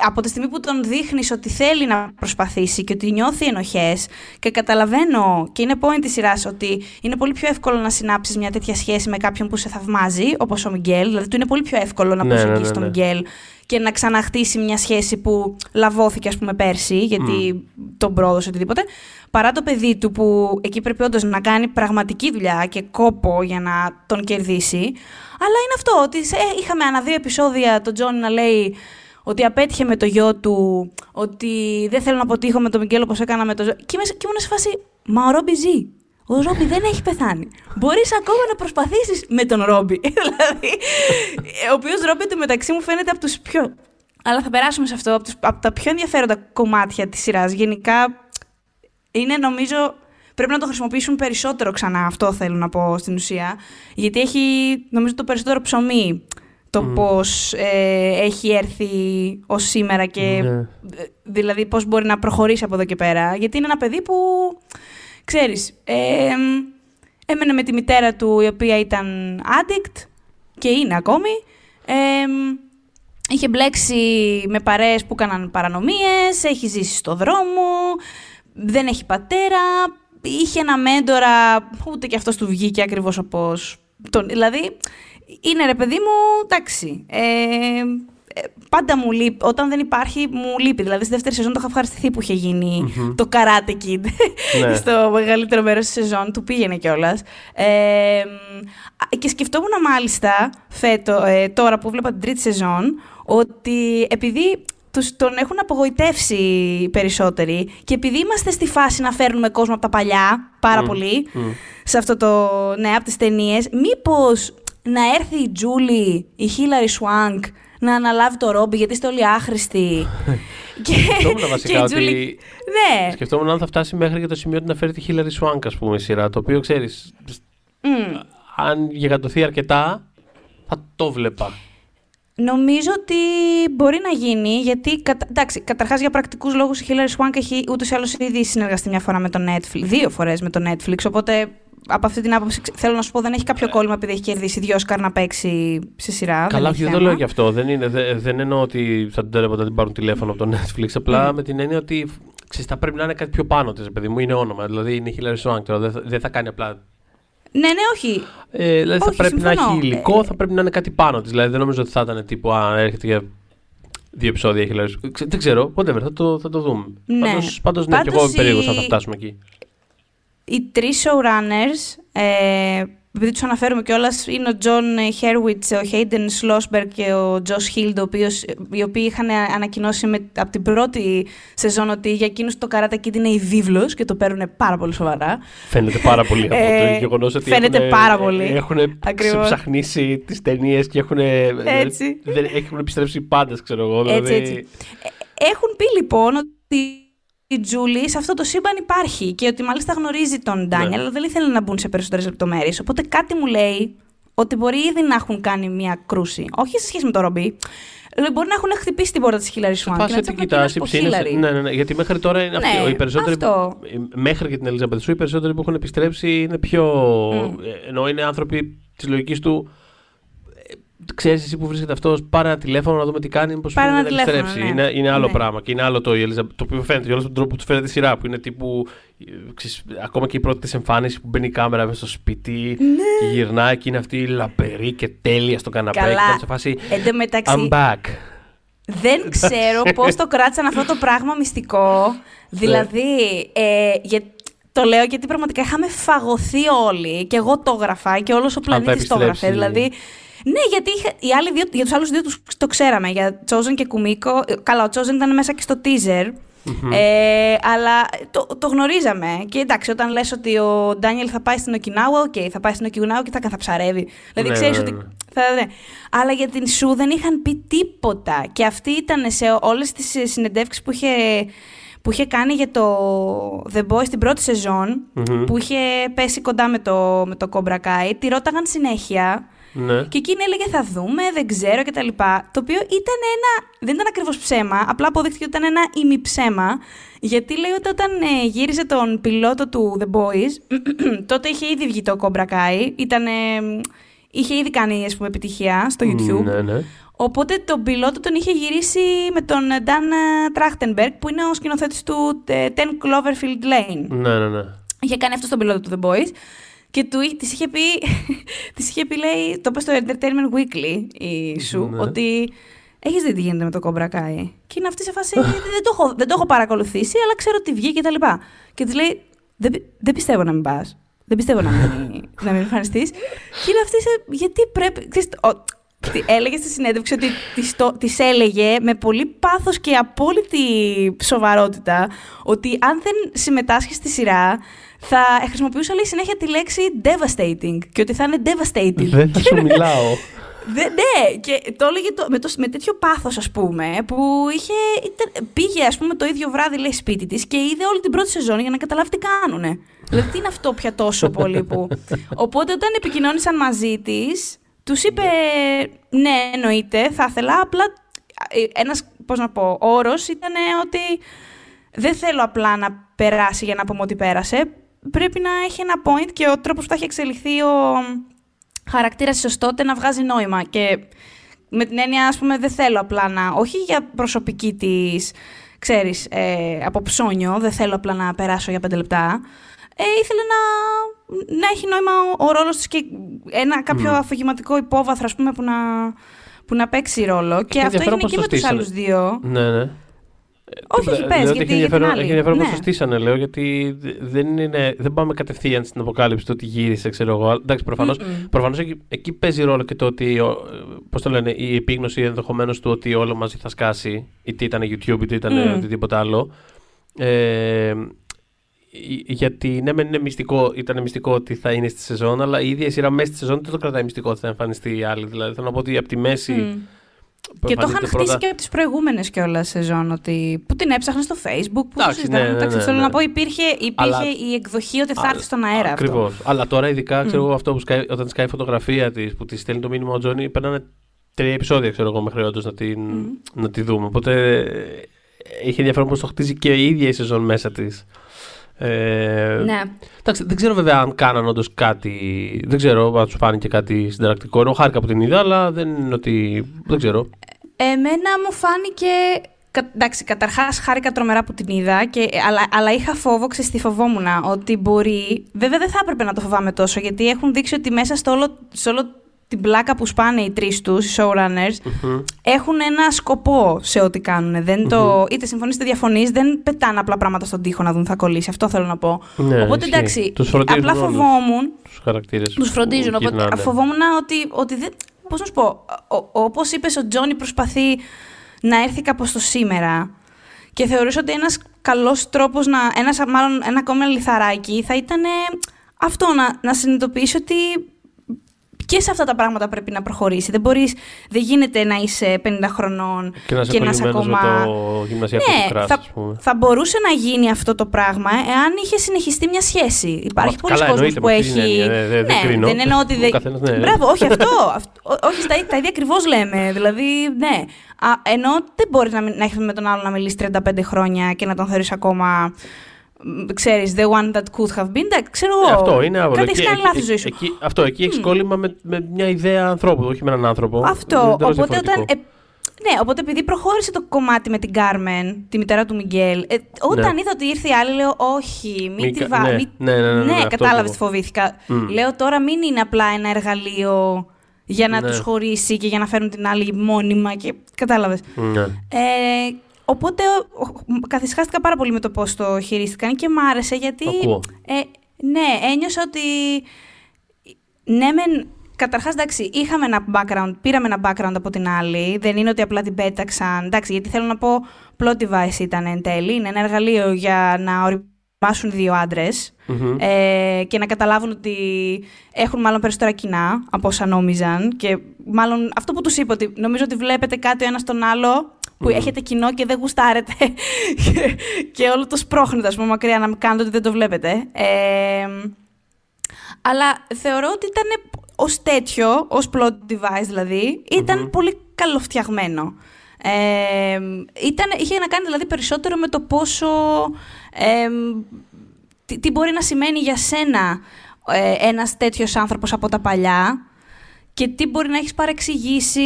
Από τη στιγμή που τον δείχνεις ότι θέλει να προσπαθήσει και ότι νιώθει ενοχές και καταλαβαίνω και είναι point της σειράς ότι είναι πολύ πιο εύκολο να συνάψεις μια τέτοια σχέση με κάποιον που σε θαυμάζει, όπως ο Μιγγέλ, δηλαδή του είναι πολύ πιο εύκολο να προσεγγίσει ναι, ναι, ναι. τον Μιγγέλ και να ξαναχτίσει μια σχέση που λαβώθηκε, ας πούμε, πέρσι, γιατί mm. τον πρόδωσε οτιδήποτε, παρά το παιδί του που εκεί πρέπει όντως να κάνει πραγματική δουλειά και κόπο για να τον κερδίσει. Αλλά είναι αυτό, ότι ε, είχαμε ανά δύο επεισόδια τον Τζόνι να λέει ότι απέτυχε με το γιο του, ότι δεν θέλω να αποτύχω με τον Μικέλο όπως έκανα με το γιο. Και ήμουν σε φάση, μα ο Ρόμπι ζει. Ο Ρόμπι δεν έχει πεθάνει. Μπορείς ακόμα να προσπαθήσεις με τον Ρόμπι. Δηλαδή, ο οποίος Ρόμπι του μεταξύ μου φαίνεται από τους πιο... Αλλά θα περάσουμε σε αυτό, από, τους, από τα πιο ενδιαφέροντα κομμάτια της σειράς. Γενικά, είναι νομίζω... Πρέπει να το χρησιμοποιήσουν περισσότερο ξανά, αυτό θέλω να πω στην ουσία. Γιατί έχει, νομίζω, το περισσότερο ψωμί. Το mm. πώς ε, έχει έρθει ως σήμερα και yeah. δηλαδή πώς μπορεί να προχωρήσει από εδώ και πέρα. Γιατί είναι ένα παιδί που, ξέρεις, ε, ε, έμενε με τη μητέρα του η οποία ήταν addict και είναι ακόμη. Ε, είχε μπλέξει με παρέες που έκαναν παρανομίες, έχει ζήσει στο δρόμο, δεν έχει πατέρα, είχε ένα μέντορα, ούτε και αυτός του βγήκε ακριβώς όπως... Τον, δηλαδή... Είναι ρε παιδί μου, εντάξει, ε, πάντα μου λείπει, όταν δεν υπάρχει μου λείπει, δηλαδή στη δεύτερη σεζόν το είχα ευχαριστηθεί που είχε γίνει mm-hmm. το Karate Kid ναι. στο μεγαλύτερο μέρος της σεζόν, του πήγαινε κιόλας. Ε, και σκεφτόμουν μάλιστα φέτο, ε, τώρα που βλέπα την τρίτη σεζόν, ότι επειδή τους, τον έχουν απογοητεύσει περισσότεροι και επειδή είμαστε στη φάση να φέρνουμε κόσμο από τα παλιά πάρα mm. πολύ, mm. σε αυτό το, ναι, από τις ταινίες, μήπως... Να έρθει η Τζούλη, η Χίλαρη Σουάνκ, να αναλάβει το Ρόμπι, γιατί είστε όλοι άχρηστοι. και... Σκεφτόμουν βασικά ότι... Julie... Ναι. Σκεφτόμουν αν θα φτάσει μέχρι και το σημείο να φέρει τη Χίλαρη Σουάνκ, ας πούμε, η σειρά, το οποίο, ξέρεις, mm. αν γεγαντωθεί αρκετά, θα το βλέπα. Νομίζω ότι μπορεί να γίνει, γιατί, κατα... εντάξει, καταρχάς για πρακτικούς λόγους η Χίλαρη Σουάνκ έχει ούτως ή άλλως ήδη συνεργαστεί μια φορά με το Netflix, δύο φορές με το Netflix, οπότε... Από αυτή την άποψη, θέλω να σου πω, δεν έχει κάποιο κόλλημα επειδή έχει κερδίσει δύο Όσκαρ να παίξει σε σειρά. Καλά, δεν, δεν το λέω γι' αυτό. Δεν, είναι, δε, δεν εννοώ ότι θα την τρέπω να την πάρουν τηλέφωνο από το Netflix. Απλά mm. με την έννοια ότι ξέρεις, θα πρέπει να είναι κάτι πιο πάνω της, παιδί μου. Είναι όνομα. Δηλαδή είναι η Χίλαρη Σουάνκ. Δεν, δεν θα κάνει απλά. Ναι, ναι, όχι. Ε, δηλαδή όχι, θα πρέπει συμφωνώ. Να έχει υλικό, ε... θα πρέπει να είναι κάτι πάνω της. Δηλαδή δεν νομίζω ότι θα ήταν τύπου α, έρχεται για δύο επεισόδια η Χίλαρη Σουάνκ. Δεν ξέρω. Whatever, θα το, θα το δούμε. Ναι. Πάντως ναι, κι εγώ είμαι περίεργος αν θα φτάσουμε εκεί. Οι τρεις showrunners ε, επειδή τους αναφέρουμε κιόλας, είναι ο Τζον Χέρουιτς, ο Χέιντεν Σλόσμπεργκ και ο Τζος Χίλντ, οι οποίοι είχαν ανακοινώσει με, από την πρώτη σεζόν ότι για εκείνους το Karate Kid είναι η δίβλος και το παίρνουν πάρα πολύ σοβαρά. Φαίνεται πάρα πολύ από το γεγονός ότι έχουν ξεψαχνίσει τις ταινίες και έχουν, δεν, έχουν επιστρέψει πάντες, ξέρω εγώ. Δηλαδή... Έτσι, έτσι. Έχουν πει λοιπόν ότι η Τζούλη σε αυτό το σύμπαν υπάρχει και ότι μάλιστα γνωρίζει τον Ντάνιελ, ναι, αλλά δεν ήθελε να μπουν σε περισσότερες λεπτομέρειες. Οπότε κάτι μου λέει ότι μπορεί ήδη να έχουν κάνει μια κρούση. Όχι σε σχέση με τον Ρομπί. Μπορεί να έχουν χτυπήσει την πόρτα της Χίλαρη Σουάν. Φάσε την κοιτάς, υψηλή. Ναι, ναι, ναι, γιατί μέχρι τώρα είναι ναι, αυτοί, οι περισσότεροι. Αυτό. Μέχρι και την Ελίζαμπεθ Σου, οι περισσότεροι που έχουν επιστρέψει είναι πιο. Mm. Ενώ είναι άνθρωποι τη λογική του. Ξέρεις εσύ που βρίσκεται αυτός, πάρε ένα τηλέφωνο να δούμε τι κάνει, μήπως να επιστρέψει. Ναι. Είναι, είναι άλλο ναι. πράγμα και είναι άλλο το η Ελίζαμπεθ, το οποίο φαίνεται, όλος τον τρόπο που του φαίνεται η σειρά, που είναι τύπου, ξέρεις, ακόμα και η πρώτη της εμφάνιση που μπαίνει η κάμερα μέσα στο σπίτι ναι. και γυρνάει και είναι αυτή λαμπερή και τέλεια στο καναπέ. Καλά. Και σε φάση, μεταξύ, I'm back. Δεν ξέρω πώς το κράτησαν αυτό το πράγμα μυστικό, δηλαδή, ε, γιατί... Το λέω γιατί πραγματικά είχαμε φαγωθεί όλοι και εγώ το γράφα και όλος ο πλανήτης το γράφε. Δηλαδή, ναι, γιατί οι άλλοι δύο, για τους άλλους δύο τους το ξέραμε, για Chosen και Κουμίκο. Καλά, ο Chosen ήταν μέσα και στο teaser, mm-hmm. ε, αλλά το, το γνωρίζαμε. Και εντάξει, όταν λες ότι ο Ντάνιελ θα πάει στην Οκινάουα, οκ, okay, θα πάει στην Οκινάουα και θα, θα ψαρεύει. Δηλαδή, ναι, ξέρεις ναι, ναι. ότι... Θα, ναι. Αλλά για την Σου δεν είχαν πει τίποτα και αυτή ήταν σε όλες τις συνεντεύξεις που είχε... που είχε κάνει για το The Boys την πρώτη σεζόν, mm-hmm. που είχε πέσει κοντά με το, με το Cobra Kai, τη ρώταγαν συνέχεια ναι. και εκείνη έλεγε θα δούμε, δεν ξέρω κτλ. Το οποίο ήταν ένα, δεν ήταν ακριβώς ψέμα, απλά αποδείχθηκε ότι ήταν ένα ημιψέμα, γιατί λέει ότι όταν ε, γύριζε τον πιλότο του The Boys, τότε είχε ήδη βγει το Cobra Kai, ήταν, ε, είχε ήδη κάνει ας πούμε, επιτυχία στο YouTube. Ναι, ναι. Οπότε τον πιλότο τον είχε γυρίσει με τον Νταν Τράχτενμπεργκ, που είναι ο σκηνοθέτης του Ten Cloverfield Lane. Ναι, ναι, ναι. Είχε κάνει αυτό στον πιλότο του The Boys και του, της, είχε πει, της είχε πει, λέει, το είπε στο Entertainment Weekly η Σου, ναι. ότι έχεις δει τι γίνεται με το Cobra Kai. Και είναι αυτή σε φάση, δεν, το έχω, δεν το έχω παρακολουθήσει, αλλά ξέρω τι βγει και τα λοιπά. Και της λέει, δεν, δεν πιστεύω να μην πας, δεν πιστεύω να μην, να μην εμφανιστείς. Και είναι αυτή σε, γιατί πρέπει, ξέρεις, έλεγε στη συνέντευξη ότι της έλεγε με πολύ πάθος και απόλυτη σοβαρότητα ότι αν δεν συμμετάσχει στη σειρά θα χρησιμοποιούσα λέει, συνέχεια τη λέξη devastating και ότι θα είναι devastating. Δεν θα σου μιλάω. Δε, ναι, και το έλεγε το, με, το, με τέτοιο πάθος, ας πούμε, που είχε, ήταν, πήγε ας πούμε, το ίδιο βράδυ λέει, σπίτι της και είδε όλη την πρώτη σεζόν για να καταλάβει τι κάνουνε. Δηλαδή, τι είναι αυτό πια τόσο πολύ που. Οπότε, όταν επικοινώνησαν μαζί της. Τους είπε, ναι, εννοείται, θα ήθελα, απλά ένας, πώς να πω, όρος ήταν ότι δεν θέλω απλά να περάσει για να πούμε ότι πέρασε. Πρέπει να έχει ένα point και ο τρόπος που θα έχει εξελιχθεί ο χαρακτήρας σωστότε να βγάζει νόημα. Και με την έννοια, ας πούμε, δεν θέλω απλά να, όχι για προσωπική της, ξέρεις, ε, από ψώνιο, δεν θέλω απλά να περάσω για πέντε λεπτά. Ε, ήθελε να, να έχει νόημα ο, ο ρόλος της και ένα κάποιο mm. αφηγηματικό υπόβαθρο ας πούμε, που, να, που να παίξει ρόλο. Έχει και αυτό έγινε και με τους άλλους δύο. Ναι, ναι. Όχι, έχει πες, γιατί έχει ενδιαφέρον πώς το στήσανε, λέω, γιατί δεν, είναι, δεν πάμε κατευθείαν στην αποκάλυψη το ότι γύρισε, ξέρω εγώ. Εντάξει, προφανώς, mm-hmm. προφανώς εκεί, εκεί παίζει ρόλο και το ότι, πώς το λένε, η επίγνωση ενδεχομένως του ότι όλο μαζί θα σκάσει, είτε ήταν YouTube, είτε ήταν mm. οτιδήποτε άλλο. Ε, γιατί ναι, είναι μυστικό, ήταν μυστικό ότι θα είναι στη σεζόν, αλλά η ίδια η σειρά μέσα στη σεζόν δεν το κρατάει μυστικό ότι θα εμφανιστεί η άλλη. Δηλαδή, θέλω να πω ότι από τη μέση. Mm. Και το είχαν πρώτα... χτίσει και από τις προηγούμενες κιόλας σεζόν, ότι... που την έψαχναν στο Facebook. Που Άχι, ναι, ναι, ναι, ναι, ναι. Θέλω να πω, υπήρχε, υπήρχε αλλά... η εκδοχή ότι θα έρθει στον αέρα. Ακριβώς. Αλλά τώρα, ειδικά, ξέρω mm. αυτό που σκάει, όταν σκάει η φωτογραφία της, που της στέλνει το μήνυμα ο Τζόνι, παίρνανε τρία επεισόδια, ξέρω εγώ, μέχρι όντως να, την... mm. να τη δούμε. Οπότε είχε ενδιαφέρον πώς το χτίζει και η ίδια η σεζόν μέσα της. Ε, ναι. Εντάξει, δεν ξέρω βέβαια αν κάναν όντως κάτι. Δεν ξέρω αν σου φάνηκε κάτι συνταρακτικό. Ενώ χάρηκα από την είδα, αλλά δεν είναι ότι. Δεν ξέρω. Ε, εμένα μου φάνηκε. Κα, εντάξει, καταρχάς χάρηκα τρομερά που την είδα, και, αλλά, αλλά είχα φόβο, ξεστι φοβόμουν ότι μπορεί. Βέβαια δεν θα έπρεπε να το φοβάμαι τόσο, γιατί έχουν δείξει ότι μέσα στο όλο, σε όλο την πλάκα που σπάνε οι τρεις τους, οι showrunners, mm-hmm. έχουν ένα σκοπό σε ό,τι κάνουν. Δεν mm-hmm. το, είτε συμφωνείς είτε διαφωνείς, δεν πετάνε απλά πράγματα στον τοίχο να δουν θα κολλήσει. Αυτό θέλω να πω. Ναι, οπότε ισχύει. Εντάξει, τους απλά φοβόμουν. Τους χαρακτήρες. Τους φροντίζουν. Οπότε φοβόμουν ότι, ότι δεν. Πώς να σου πω. Όπως είπες, ο Τζόνι προσπαθεί να έρθει κάπως στο σήμερα. Και θεωρούσα ότι ένας καλός τρόπος να. Ένας, μάλλον ένα ακόμα λιθαράκι θα ήταν αυτό, να, να συνειδητοποιήσει ότι. Και σε αυτά τα πράγματα πρέπει να προχωρήσει. Δεν μπορείς, δεν γίνεται να είσαι πενήντα χρονών και να είσαι, και να είσαι ακόμα. Με το γυμνασιακό ναι, κράτος, θα, θα μπορούσε να γίνει αυτό το πράγμα εάν είχε συνεχιστεί μια σχέση. Υπάρχει πολλοί κόσμος που έχει. Έννοια, ναι, δε, ναι, δεν, δεν εννοώ ότι. Δε... καθένας, ναι, μπράβο, όχι αυτό. Όχι, τα, τα ίδια ακριβώς λέμε. Δηλαδή, ναι. Α, ενώ δεν μπορείς να, να έχεις με τον άλλον να μιλήσεις τριάντα πέντε χρόνια και να τον θεωρείς ακόμα. Ξέρεις, the one that could have been, that, ξέρω εγώ. Αυτό είναι άβολο. Κάτι έχεις κάνει λάθος ζωή σου. Εκεί, αυτό, εκεί mm. έχεις κόλλημα με, με μια ιδέα ανθρώπου, όχι με έναν άνθρωπο. Αυτό, οπότε όταν, ε, ναι, οπότε επειδή προχώρησε το κομμάτι με την Κάρμεν, τη μητέρα του Μιγγέλ, ε, όταν ναι. είδα ότι ήρθε η άλλη, λέω όχι, μην τη βάλω. Ναι, ναι, ναι, ναι, ναι, ναι, ναι κατάλαβες τι φοβήθηκα. Mm. Λέω τώρα μην είναι απλά ένα εργαλείο για να ναι. τους χωρίσει και για να φέρουν την άλλη μόνιμα και κατάλαβες. Ναι. Ε, Οπότε καθυσχάστηκα πάρα πολύ με το πώς το χειρίστηκαν και μ' άρεσε γιατί. Ε, ναι, ένιωσα ότι. Ναι, μεν. Καταρχάς, εντάξει, είχαμε ένα background, πήραμε ένα background από την άλλη. Δεν είναι ότι απλά την πέταξαν. Εντάξει, γιατί θέλω να πω, plot device ήταν εν τέλει. Είναι ένα εργαλείο για να οριμάσουν δύο άντρες mm-hmm. ε, και να καταλάβουν ότι έχουν μάλλον περισσότερα κοινά από όσα νόμιζαν. Και μάλλον αυτό που τους είπα, ότι νομίζω ότι βλέπετε κάτι ο ένας τον άλλο. Που mm. έχετε κοινό και δεν γουστάρετε και, και όλο το σπρώχνετε, ας πούμε, μακριά να μην κάνετε ότι δεν το βλέπετε. Ε, αλλά θεωρώ ότι ήταν ως τέτοιο, ως plot device δηλαδή, ήταν mm-hmm. πολύ καλοφτιαγμένο. Ε, ήταν, είχε να κάνει δηλαδή περισσότερο με το πόσο, ε, τι, τι μπορεί να σημαίνει για σένα ε, ένας τέτοιος άνθρωπος από τα παλιά και τι μπορεί να έχεις παρεξηγήσει.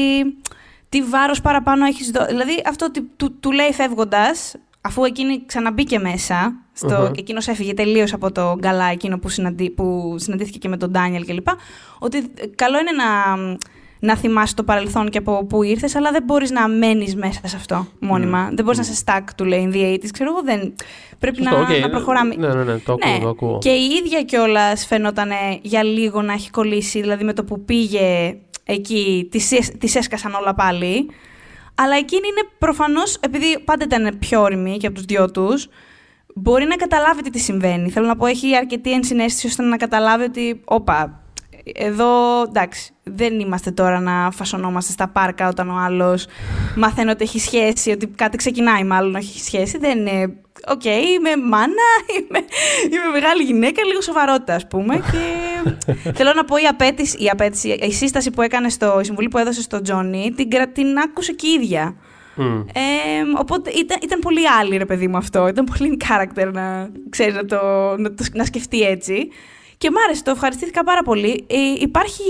Τι βάρος παραπάνω έχεις δώσει. Δηλαδή, αυτό του, του, του λέει φεύγοντας, αφού εκείνη ξαναμπήκε μέσα, στο, uh-huh. εκείνος έφυγε τελείως από το γκαλά, εκείνο που, συναντή, που συναντήθηκε και με τον Ντάνιελ κλπ. Ότι καλό είναι να, να θυμάσαι το παρελθόν και από πού ήρθες, αλλά δεν μπορείς να μένεις μέσα σε αυτό μόνιμα. Mm. Δεν μπορείς mm. να σε stuck, του λέει, in the ογδόντα. Ξέρω εγώ, δεν. Πρέπει να, okay. να προχωράμε. Ναι, ναι, ναι, το ακούω. Ναι. Το ακούω. Και η ίδια κιόλας φαινόταν για λίγο να έχει κολλήσει, δηλαδή με το που πήγε. Εκεί τις έσκασαν όλα πάλι. Αλλά εκείνη είναι προφανώς, επειδή πάντα ήταν πιο όρημη και από τους δυο τους, μπορεί να καταλάβει τι συμβαίνει. Θέλω να πω, έχει αρκετή ενσυναίσθηση ώστε να καταλάβει ότι, όπα, εδώ εντάξει, δεν είμαστε τώρα να φασωνόμαστε στα πάρκα όταν ο άλλος μαθαίνει ότι έχει σχέση, ότι κάτι ξεκινάει μάλλον, έχει σχέση. Δεν είναι. Οκ, okay, είμαι μάνα, είμαι, είμαι μεγάλη γυναίκα, λίγο σοβαρότητα, ας πούμε. Και θέλω να πω, η απέτηση, η, απέτηση, η σύσταση που έκανε, στο, η συμβουλή που έδωσε στον Τζόνι, την, την άκουσε και η ίδια. Mm. Ε, οπότε ήταν, ήταν πολύ άλλη, ρε παιδί μου, αυτό. Ήταν πολύ in character να, ξέρεις, να, το, να, το, να σκεφτεί έτσι. Και μ' άρεσε, το ευχαριστήθηκα πάρα πολύ. Ε, υπάρχει,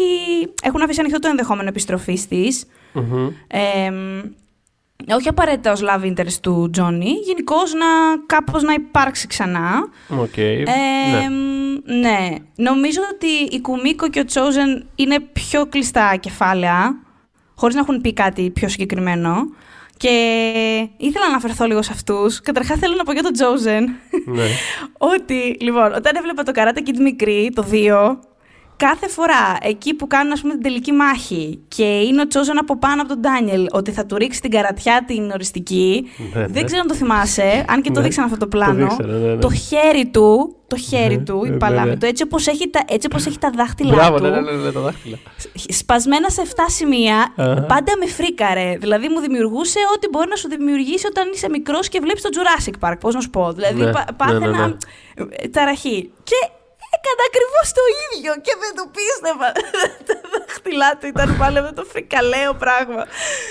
έχουν αφήσει ανοιχτό το ενδεχόμενο επιστροφής της. Mm-hmm. Ε, όχι απαραίτητα ως love interest του Τζόνι, γενικώς να κάπως να υπάρξει ξανά. Okay, ε, ναι. ναι. Νομίζω ότι η Κουμίκο και ο Τσόζεν είναι πιο κλειστά κεφάλαια, χωρίς να έχουν πει κάτι πιο συγκεκριμένο. Και ήθελα να αναφερθώ λίγο σε αυτούς. Καταρχάς θέλω να πω για τον Τζόζεν. Ναι. ότι, λοιπόν, όταν έβλεπα το Karate Kid μικρή, το δύο, κάθε φορά εκεί που κάνουν, ας πούμε, την τελική μάχη και είναι ο Τσόζεν από πάνω από τον Ντάνιελ ότι θα του ρίξει την καρατιά την οριστική, ναι, ναι. δεν ξέρω αν το θυμάσαι, αν και το ναι. δείξαν αυτό το πλάνο, το, δείξερα, ναι, ναι. το χέρι του, το χέρι ναι, του, ναι, η παλάμη ναι. του, έτσι όπως έχει τα, έτσι όπως έχει τα δάχτυλα Μπράβο, του, ναι, ναι, ναι, ναι, τα δάχτυλα. Σπασμένα σε εφτά σημεία, uh-huh. πάντα με φρίκαρε. Δηλαδή μου δημιουργούσε ό,τι μπορεί να σου δημιουργήσει όταν είσαι μικρός και βλέπεις το Jurassic Park, πώς να σου πω. Δηλαδή ναι, πάθαινα ναι, ναι, ναι. ταραχή. Και έκανα ακριβώς το ίδιο και δεν το πίστευα. Τα δάχτυλά του ήταν πάλι αυτό το φρικαλαίο πράγμα.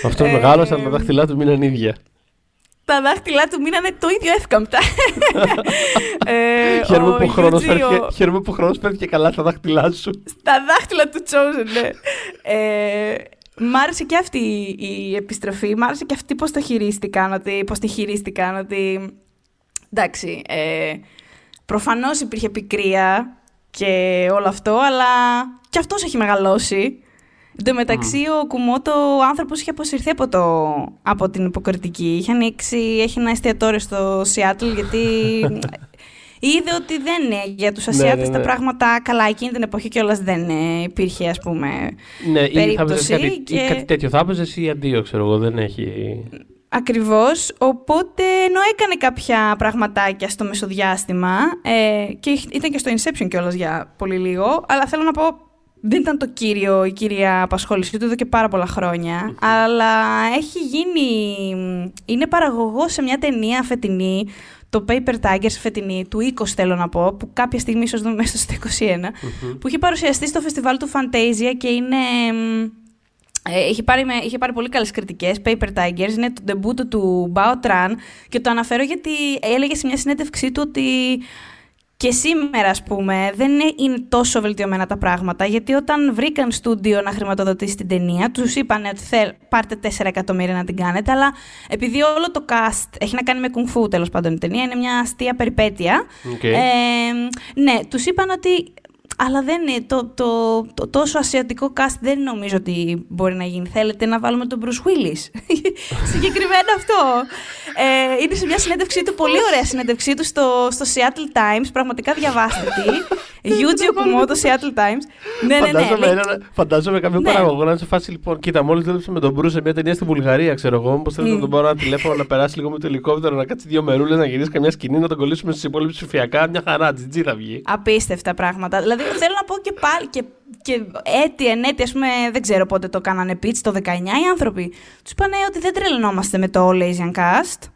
Αυτό μεγάλωσε, αλλά τα δάχτυλά του μείναν ίδια. Τα δάχτυλά του μείνανε το ίδιο εύκαμπτα. Χαίρομαι που ο χρόνος πέφτει και καλά στα δάχτυλά σου. Στα δάχτυλα του Chosen, ναι. Μ' άρεσε και αυτή η επιστροφή, μ' άρεσε και αυτή πώς το χειρίστηκαν, πώς τη χειρίστηκαν, ότι εντάξει, προφανώς υπήρχε πικρία και όλο αυτό, αλλά και αυτός έχει μεγαλώσει. Εν τω μεταξύ, mm. ο Κουμότο, ο άνθρωπος, είχε αποσυρθεί από, το, από την υποκριτική. Είχε ανοίξει, έχει ένα εστιατόριο στο Σιάτλ, γιατί είδε ότι δεν είναι για τους Ασιάτες ναι, ναι, ναι. τα πράγματα καλά. Εκείνη την εποχή κιόλας δεν υπήρχε, ας πούμε, ναι, περίπτωση. Ναι, κάτι, και... κάτι τέτοιο θα έπαιζες ή αντίο, ξέρω εγώ, δεν έχει... Ακριβώς, οπότε ενώ έκανε κάποια πραγματάκια στο μεσοδιάστημα ε, και ήταν και στο Inception κιόλας για πολύ λίγο, αλλά θέλω να πω δεν ήταν το κύριο, η κύρια απασχόληση του εδώ και πάρα πολλά χρόνια, αλλά έχει γίνει, είναι παραγωγός σε μια ταινία φετινή, το Paper Tigers φετινή, του είκοσι θέλω να πω, που κάποια στιγμή ίσως δούμε μέσα στο είκοσι ένα, mm-hmm. που είχε παρουσιαστεί στο φεστιβάλ του Fantasia και είναι... Είχε πάρει, με, είχε πάρει πολύ καλές κριτικές, Paper Tigers, είναι το ντεμπούτο του Bao Tran και το αναφέρω γιατί έλεγε σε μια συνέντευξή του ότι και σήμερα, ας πούμε, δεν είναι τόσο βελτιωμένα τα πράγματα, γιατί όταν βρήκαν στούντιο να χρηματοδοτήσει την ταινία, τους είπαν ότι θέλ, πάρτε τέσσερα εκατομμύρια να την κάνετε, αλλά επειδή όλο το cast έχει να κάνει με κουνγκ φου, τέλος πάντων η ταινία, είναι μια αστεία περιπέτεια, okay. ε, ναι, τους είπαν ότι... Αλλά δεν είναι, το, το, το τόσο ασιατικό cast δεν νομίζω ότι μπορεί να γίνει. Θέλετε να βάλουμε τον Bruce Willis. Συγκεκριμένα αυτό. Ε, είναι σε μια συνέντευξή του, πολύ ωραία συνέντευξή του στο, στο Seattle Times. Πραγματικά διαβάστε τη. Γιούτζι Οκουμότο, Seattle Times. Ναι, ναι, ναι. Ένα, φαντάζομαι κάποιον ναι. παραγωγό να είναι σε φάση λοιπόν. Κοίτα, μόλις δούλεψε με τον Bruce σε μια ταινία στη Βουλγαρία, ξέρω εγώ. Μήπως θέλετε να τον πάρω ένα τηλέφωνο, να περάσει λίγο με το ελικόπτερο, να κάτσει δύο μερούλες, να γυρίσει καμιά σκηνή, να τον κολλήσουμε στους υπόλοιπους ψηφιακά. Μια χαρά, τζιτζί θα βγει. Απίστευτα πράγματα. Δηλαδή θέλω να πω και πάλι. Και, και έτη εν έτη, ας πούμε, δεν ξέρω πότε το κάνανε pitch, το δεκαεννιά οι άνθρωποι. Τους είπανε ότι δεν τρελνόμαστε με το All Asian Cast.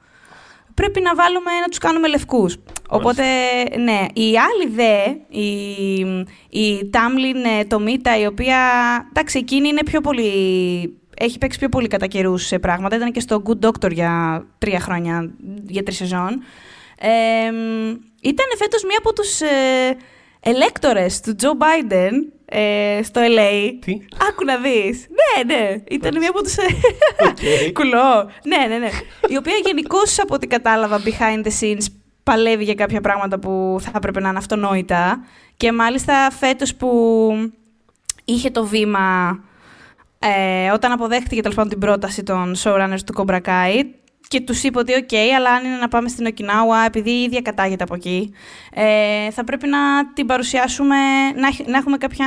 Πρέπει να βάλουμε, να τους κάνουμε λευκούς. Οπότε, ναι, η άλλη δε, η, η Tamlyn Tomita, η οποία, εντάξει, εκείνη είναι πιο πολύ, έχει παίξει πιο πολύ κατά καιρούς σε πράγματα, ήταν και στο Good Doctor για τρία χρόνια, για τρεις σεζόν. Ε, ήταν φέτος μία από τους ε, ελέκτορες του Joe Biden ε, στο ελ έι. Τι? Άκου να δεις. Ναι, ναι. Ήταν μία από τους... Okay. Κουλό. Ναι, ναι, ναι. Η οποία γενικώς, από ό,τι κατάλαβα, behind the scenes, παλεύει για κάποια πράγματα που θα έπρεπε να είναι αυτονόητα. Και μάλιστα φέτος που είχε το βήμα, ε, όταν αποδέχτηκε τέλος πάντων την πρόταση των showrunners του Cobra Kai, και τους είπε ότι «ΟΚ, okay, αλλά αν είναι να πάμε στην Οκινάουα, επειδή η ίδια κατάγεται από εκεί, ε, θα πρέπει να την παρουσιάσουμε, να, να έχουμε κάποια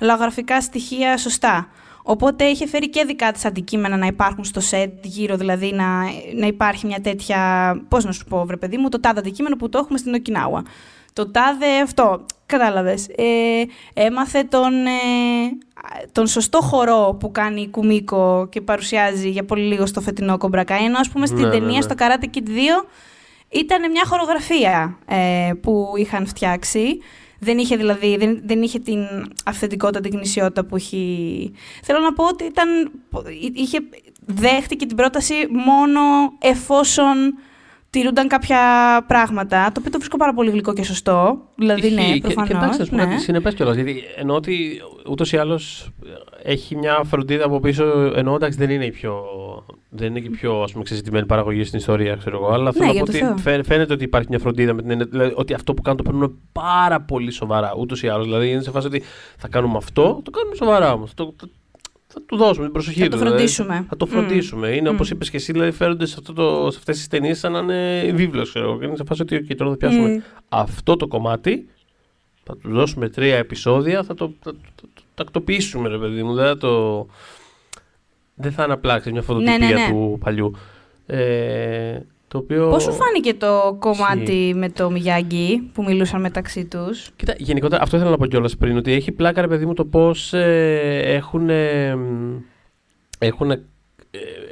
λαογραφικά στοιχεία σωστά». Οπότε είχε φέρει και δικά της αντικείμενα να υπάρχουν στο σετ γύρω, δηλαδή να, να υπάρχει μια τέτοια, πώς να σου πω βρε παιδί μου, το τάδε αντικείμενο που το έχουμε στην Οκινάουα. Το τάδε αυτό, κατάλαβες, ε, έμαθε τον, ε, τον σωστό χορό που κάνει η Κουμίκο και παρουσιάζει για πολύ λίγο στο φετινό Cobra Kai, ενώ ας πούμε στην ναι, ταινία ναι, ναι. στο Karate Kid δύο ήταν μια χορογραφία ε, που είχαν φτιάξει. Δεν είχε, δηλαδή, δεν, δεν είχε την αυθεντικότητα, την γνησιότητα που είχε... Θέλω να πω ότι ήταν, είχε, δέχτηκε την πρόταση μόνο εφόσον τηρούνταν κάποια πράγματα, το οποίο το βρίσκω πάρα πολύ γλυκό και σωστό. Δηλαδή, Υιχύ, ναι, προφανώς. Και, και εντάξει, ας πούμε, ναι. συνεπές κιόλας, γιατί ενώ ότι ούτως ή άλλως έχει μια φροντίδα από πίσω, ενώ εντάξει δεν είναι η πιο, δεν είναι και η πιο ας πούμε, ξεζητημένη παραγωγή στην ιστορία, ξέρω εγώ, αλλά ναι, θέλω να πω ότι φαίνεται ότι υπάρχει μια φροντίδα, με την, δηλαδή, ότι αυτό που κάνουν το παίρνουν πάρα πολύ σοβαρά, ούτως ή άλλως. Δηλαδή, είναι σε φάση ότι θα κάνουμε αυτό, το κάνουμε σοβαρά όμως. Θα του δώσουμε την προσοχή του. Θα το φροντίσουμε. Δηλαδή. Θα το φροντίσουμε. Mm. Είναι mm. όπως είπες και εσύ, δηλαδή φέρονται σε, σε αυτές τις ταινίες σαν να είναι βίβλος. Είναι σε φάση ότι okay, τώρα θα πιάσουμε mm. αυτό το κομμάτι, θα του δώσουμε τρία επεισόδια, θα το τακτοποιήσουμε, ρε παιδί μου. Δηλαδή, το... Δεν θα αναπλάξει μια φωτοτυπία ναι, ναι, ναι. του παλιού. Ε, το οποίο... Πώς σου φάνηκε το κομμάτι sí. με το Μιγιάγκη που μιλούσαν μεταξύ τους? Κοίτα, γενικότερα, αυτό ήθελα να πω κιόλας πριν, ότι έχει πλάκα, ρε παιδί μου, το πώς ε, έχουν, ε, έχουν ε,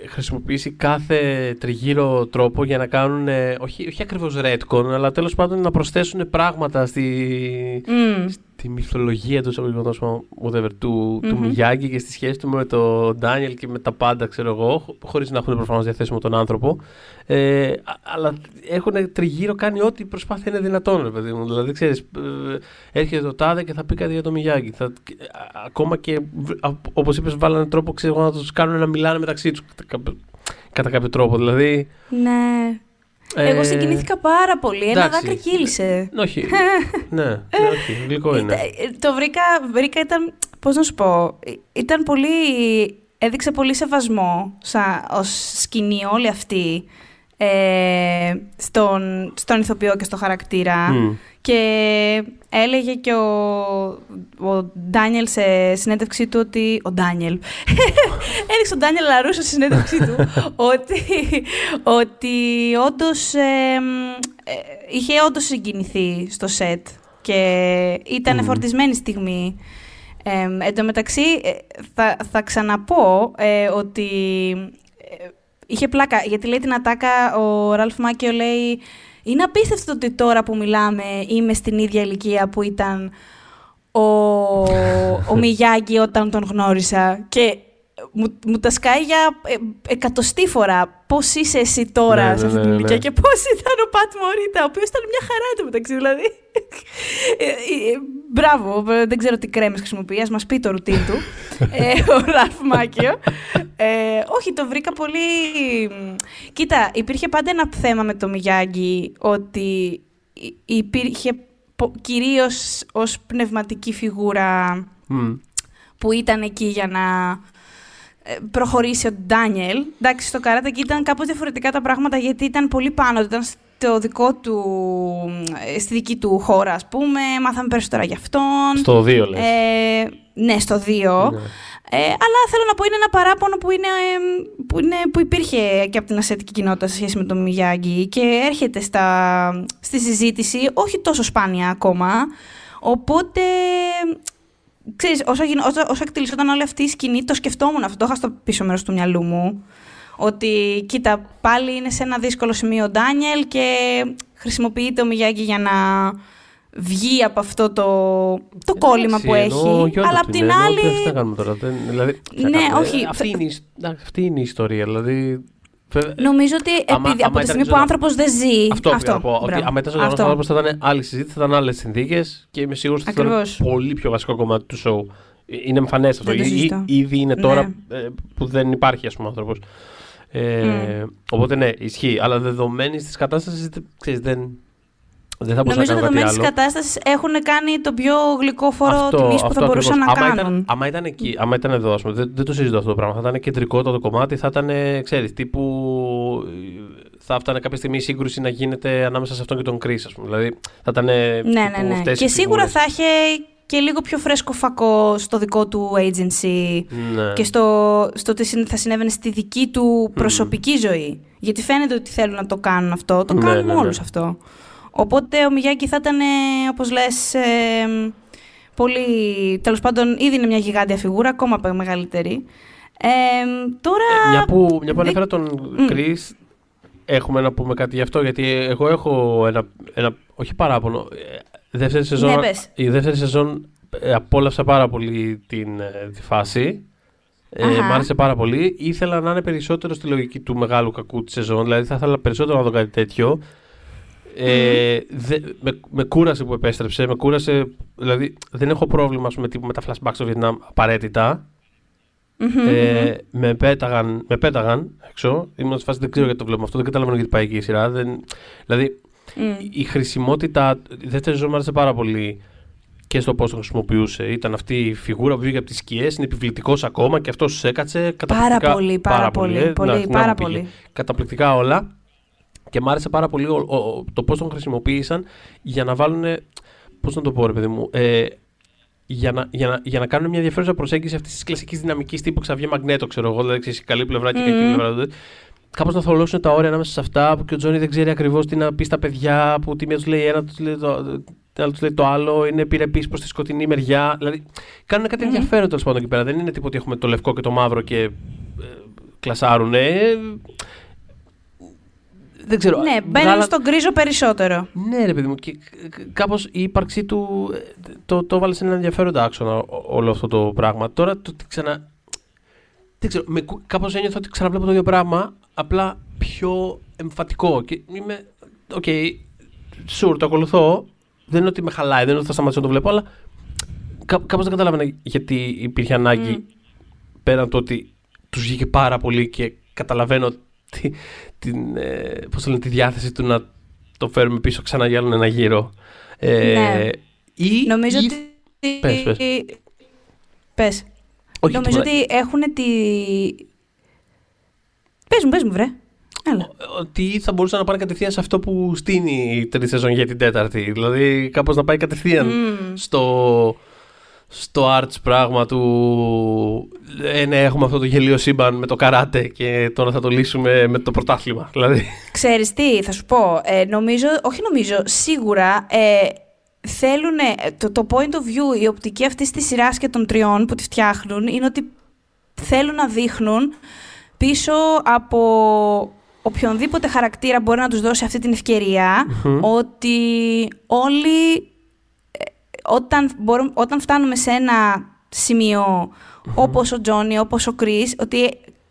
χρησιμοποιήσει κάθε τριγύρο τρόπο για να κάνουν, ε, όχι, όχι ακριβώς retcon, αλλά τέλος πάντων να προσθέσουν πράγματα στη, mm. στη μυθολογία τους, whatever, του, mm-hmm. του Μιγιάγκη και στη σχέση του με τον Ντάνιελ και με τα πάντα, ξέρω εγώ, χωρίς να έχουν προφανώς διαθέσιμο τον άνθρωπο. Ε, αλλά έχουν τριγύρω κάνει ό,τι προσπάθεια είναι δυνατόν, ρε παιδί μου. Δηλαδή, ξέρεις, ε, έρχεται το τάδε και θα πει κάτι για το Μιγιάγκη. Θα, ακόμα και, όπως είπες, βάλανε τρόπο, ξέρω, να τους κάνουν να μιλάνε μεταξύ τους κατά, κατά κάποιο τρόπο. Δηλαδή... Ναι. Ε, Εγώ συγκινήθηκα πάρα πολύ. Ένα εντάξει, δάκρυ κύλησε. Ναι, όχι. Ναι, ναι, όχι. Γλυκό είναι. Το βρήκα, βρήκα ήταν πώς να σου πω, ήταν πολύ, έδειξε πολύ σεβασμό σαν, ως σκηνή όλη αυτή ε, στον, στον ηθοποιό και στο χαρακτήρα. Mm. Και έλεγε και ο, ο Ντάνιελ σε συνέντευξή του ότι... Ο Ντάνιελ. Έδειξε ο Ντάνιελ Λαρούσο στη συνέντευξή του ότι, ότι όντως ε, ε, είχε όντως συγκινηθεί στο σετ και ήταν mm. φορτισμένη στιγμή. Ε, εν τω μεταξύ, θα, θα ξαναπώ ε, ότι ε, είχε πλάκα, γιατί λέει την ατάκα, ο Ραλφ Μάκιο λέει «Είναι απίστευτο ότι τώρα που μιλάμε είμαι στην ίδια ηλικία που ήταν ο, ο Μιγιάγκη όταν τον γνώρισα». Και μου, μου τα σκάει για ε, εκατοστή φορά πώς είσαι εσύ τώρα ναι, σε αυτή ναι, την ναι, ηλικία ναι. και πώς ήταν ο Πατ Μωρίτα, ο οποίος ήταν μια χαρά του μεταξύ, δηλαδή. Ε, ε, ε, μπράβο, δεν ξέρω τι κρέμες χρησιμοποιεί, ας μας πει το ρουτίν του, ε, ο Ραλφ Μάκιο. Ε, όχι, το βρήκα πολύ... Κοίτα, υπήρχε πάντα ένα θέμα με το Μιγιάγκη, ότι υπήρχε κυρίως ως πνευματική φιγούρα mm. που ήταν εκεί για να... προχωρήσει ο Ντάνιελ. Εντάξει, στο καράτα και ήταν κάπως διαφορετικά τα πράγματα γιατί ήταν πολύ πάνω, ήταν στο δικό του, στη δική του χώρα, ας πούμε. Μάθαμε περισσότερα γι' αυτόν. Στο δύο, λες. Ε, ναι, στο δύο. Ναι. Ε, αλλά θέλω να πω, είναι ένα παράπονο που, είναι, που, είναι, που υπήρχε και από την ασιατική κοινότητα σε σχέση με τον Μιγιάγκη και έρχεται στα, στη συζήτηση, όχι τόσο σπάνια ακόμα. Οπότε... Ξέρεις, όσο, όσο, όσο εκτελισόταν όλη αυτή η σκηνή, το σκεφτόμουν αυτό, το είχα στο πίσω μέρος του μυαλού μου. Ότι, κοίτα, πάλι είναι σε ένα δύσκολο σημείο ο Ντάνιελ και χρησιμοποιεί το Μιγιάγκη για να βγει από αυτό το, το ε, κόλλημα εσύ, που έχει. Αλλά απ' την είναι, άλλη... Εννοώ, θα κάνουμε τώρα, δεν, δηλαδή, θα ναι, κάνουμε. Όχι. Αυτή είναι, αυτή είναι η ιστορία, δηλαδή... Νομίζω ότι άμα, επειδή, άμα από τη στιγμή που ο άνθρωπος δεν ζει. Αυτό, αυτό πήγα να πω. Ότι αμέτω ο άνθρωπος θα ήταν άλλη συζήτηση, θα ήταν άλλες συνθήκες και είμαι σίγουρος ότι θα ήταν πολύ πιο βασικό κομμάτι του σοου. Είναι εμφανές αυτό. Ή, ήδη είναι τώρα ναι. που δεν υπάρχει, ας πούμε, ο άνθρωπος. Ε, mm. Οπότε ναι, ισχύει. Αλλά δεδομένης της κατάστασης δεν. Δεν θα νομίζω ότι δεδομένες της κατάστασης έχουν κάνει τον πιο γλυκό φόρο τιμής που θα μπορούσαν να άμα κάνουν. Ήταν, άμα ήταν εκεί, άμα ήταν εδώ, ας πούμε, δεν, δεν το συζητώ αυτό το πράγμα. Θα ήταν κεντρικότατο το κομμάτι, θα ήταν, ξέρεις, τύπου. Θα φτάνε κάποια στιγμή η σύγκρουση να γίνεται ανάμεσα σε αυτόν και τον Chris, ας πούμε. Δηλαδή, θα ήταν. Ναι, ναι, ναι. Και σίγουρα φιγούρες. Θα είχε και λίγο πιο φρέσκο φακό στο δικό του agency ναι. και στο, στο τι θα συνέβαινε στη δική του προσωπική mm. ζωή. Γιατί φαίνεται ότι θέλουν να το κάνουν αυτό. Το ναι, κάνουν ναι, ναι. όλους αυτό. Οπότε ο Μιγιάκη θα ήταν, όπως λες, ε, πολύ... Τέλος πάντων, ήδη είναι μια γιγάντια φιγούρα, ακόμα μεγαλύτερη. Ε, τώρα... Ε, μια που, μια που ανέφερα τον mm. Chris, έχουμε να πούμε κάτι γι' αυτό, γιατί εγώ έχω ένα... ένα όχι παράπονο, δεύτερη σεζόν, ναι, η δεύτερη σεζόν ε, απόλαυσα πάρα πολύ την, ε, τη φάση. Ε, μ' άρεσε πάρα πολύ. Ήθελα να είναι περισσότερο στη λογική του μεγάλου κακού τη σεζόν, δηλαδή θα ήθελα περισσότερο να δω κάτι τέτοιο. Ε, δε, με, με κούρασε που επέστρεψε, με κούρασε, δηλαδή δεν έχω πρόβλημα πούμε, με τα flashbacks στο Βιετνάμ απαραίτητα. Mm-hmm, ε, mm-hmm. Με, πέταγαν, με πέταγαν έξω, ήμουν σε φάση δεν ξέρω γιατί το βλέπουμε αυτό, δεν καταλαβαίνω γιατί πάει εκεί η σειρά. Δεν, δηλαδή mm. η χρησιμότητα, η δεύτερη ζωή μου άρεσε πάρα πολύ και στο πώς το χρησιμοποιούσε. Ήταν αυτή η φιγούρα που βγήκε από τις σκιές, είναι επιβλητικός ακόμα και αυτός τους έκατσε. Πάρα πολύ, πάρα, πάρα πολύ. πολύ, πολύ, να, πολύ, πάρα πολύ. Καταπληκτικά όλα. Και μ' άρεσε πάρα πολύ ο, ο, ο, το πώς τον χρησιμοποίησαν για να βάλουν. Πώς να το πω, ρε παιδί μου, ε, για, να, για, να, για να κάνουν μια ενδιαφέρουσα προσέγγιση αυτή τη κλασική δυναμική τύπου Ξαβιέ Μαγνέτο, ξέρω εγώ. Δηλαδή, ξέρεις, καλή πλευρά και mm. κακή πλευρά. Κάπως να θολώσουν τα όρια ανάμεσα σε αυτά που και ο Τζόνι δεν ξέρει ακριβώς τι να πει στα παιδιά, που τη μία του λέει ένα, του λέει το, το, το, το άλλο, είναι επιρρεπής προς τη σκοτεινή μεριά. Δηλαδή, κάνουν κάτι mm. ενδιαφέρον τέλος πάντων εκεί πέρα. Δεν είναι τίποτα ότι έχουμε το λευκό και το μαύρο και ε, κλασάρουνε. Ε, Δεν ξέρω. Ναι, μπαίνουν βγάλα... στον γκρίζο περισσότερο. Ναι, ρε παιδί μου, και κάπως η ύπαρξή του το, το βάλε σε έναν ενδιαφέροντα άξονα όλο αυτό το πράγμα. Τώρα το ότι ξανα. Δεν ξέρω, με... κάπως ένιωθα ότι ξαναβλέπω το ίδιο πράγμα, απλά πιο εμφατικό. Και είμαι. Οκ, okay, sure, το ακολουθώ. Δεν είναι ότι με χαλάει, δεν είναι ότι θα σταματήσω να το βλέπω, αλλά κά... κάπως δεν καταλάβαινα γιατί υπήρχε ανάγκη mm. πέραν το ότι του βγήκε πάρα πολύ και καταλαβαίνω. Την, την, ε, πώς λένε, τη διάθεση του να το φέρουμε πίσω ξανά για άλλον ένα γύρο. Ε, ναι. Ή, νομίζω ή, ότι... Πες, πες. Πες. Όχι, νομίζω ότι έχουν τη... Πες μου, πες μου, βρε. Έλα. Ότι θα μπορούσαν να πάνε κατευθείαν σε αυτό που στείνει η τρίτη σεζόν για την τέταρτη. Δηλαδή κάπως να πάει κατευθείαν mm. στο... στο arts πράγμα του ε, ναι, έχουμε αυτό το γελίο σύμπαν με το καράτε και τώρα θα το λύσουμε με το πρωτάθλημα. Δηλαδή. Ξέρεις τι, θα σου πω. Ε, νομίζω, όχι νομίζω, σίγουρα ε, θέλουν το, το point of view, η οπτική αυτή τη σειρά και των τριών που τη φτιάχνουν είναι ότι θέλουν να δείχνουν πίσω από οποιονδήποτε χαρακτήρα μπορεί να τους δώσει αυτή την ευκαιρία mm-hmm. ότι όλοι... Όταν, μπορούμε, όταν φτάνουμε σε ένα σημείο, mm-hmm. όπως ο Τζόνι, όπως ο Κρίς, ότι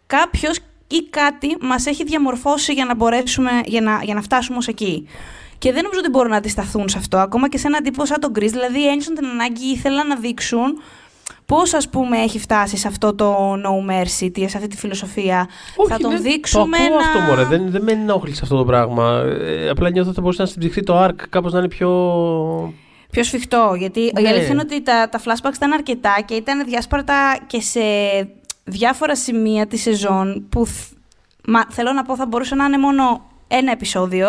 κάποιος ή κάτι μας έχει διαμορφώσει για να, μπορέσουμε, για να, για να φτάσουμε ως εκεί. Και δεν νομίζω ότι μπορούν να αντισταθούν σε αυτό, ακόμα και σε έναν τύπο σαν τον Κρίς. Δηλαδή ένιωσαν την ανάγκη, ήθελαν να δείξουν πώς, ας πούμε, έχει φτάσει σε αυτό το no mercy, σε αυτή τη φιλοσοφία. Όχι, θα τον ναι, δείξουμε. Το ακούω να... αυτό, μωρέ. Δεν, δεν με ενόχλησε αυτό το πράγμα. Ε, απλά νιώθω ότι μπορούσε να συμπτυχθεί το arc, κάπως να είναι πιο... Πιο σφιχτό, γιατί η ναι. αλήθεια είναι ότι τα, τα flashbacks ήταν αρκετά και ήταν διάσπαρτα και σε διάφορα σημεία της σεζόν που θ, μα, θέλω να πω θα μπορούσε να είναι μόνο ένα επεισόδιο,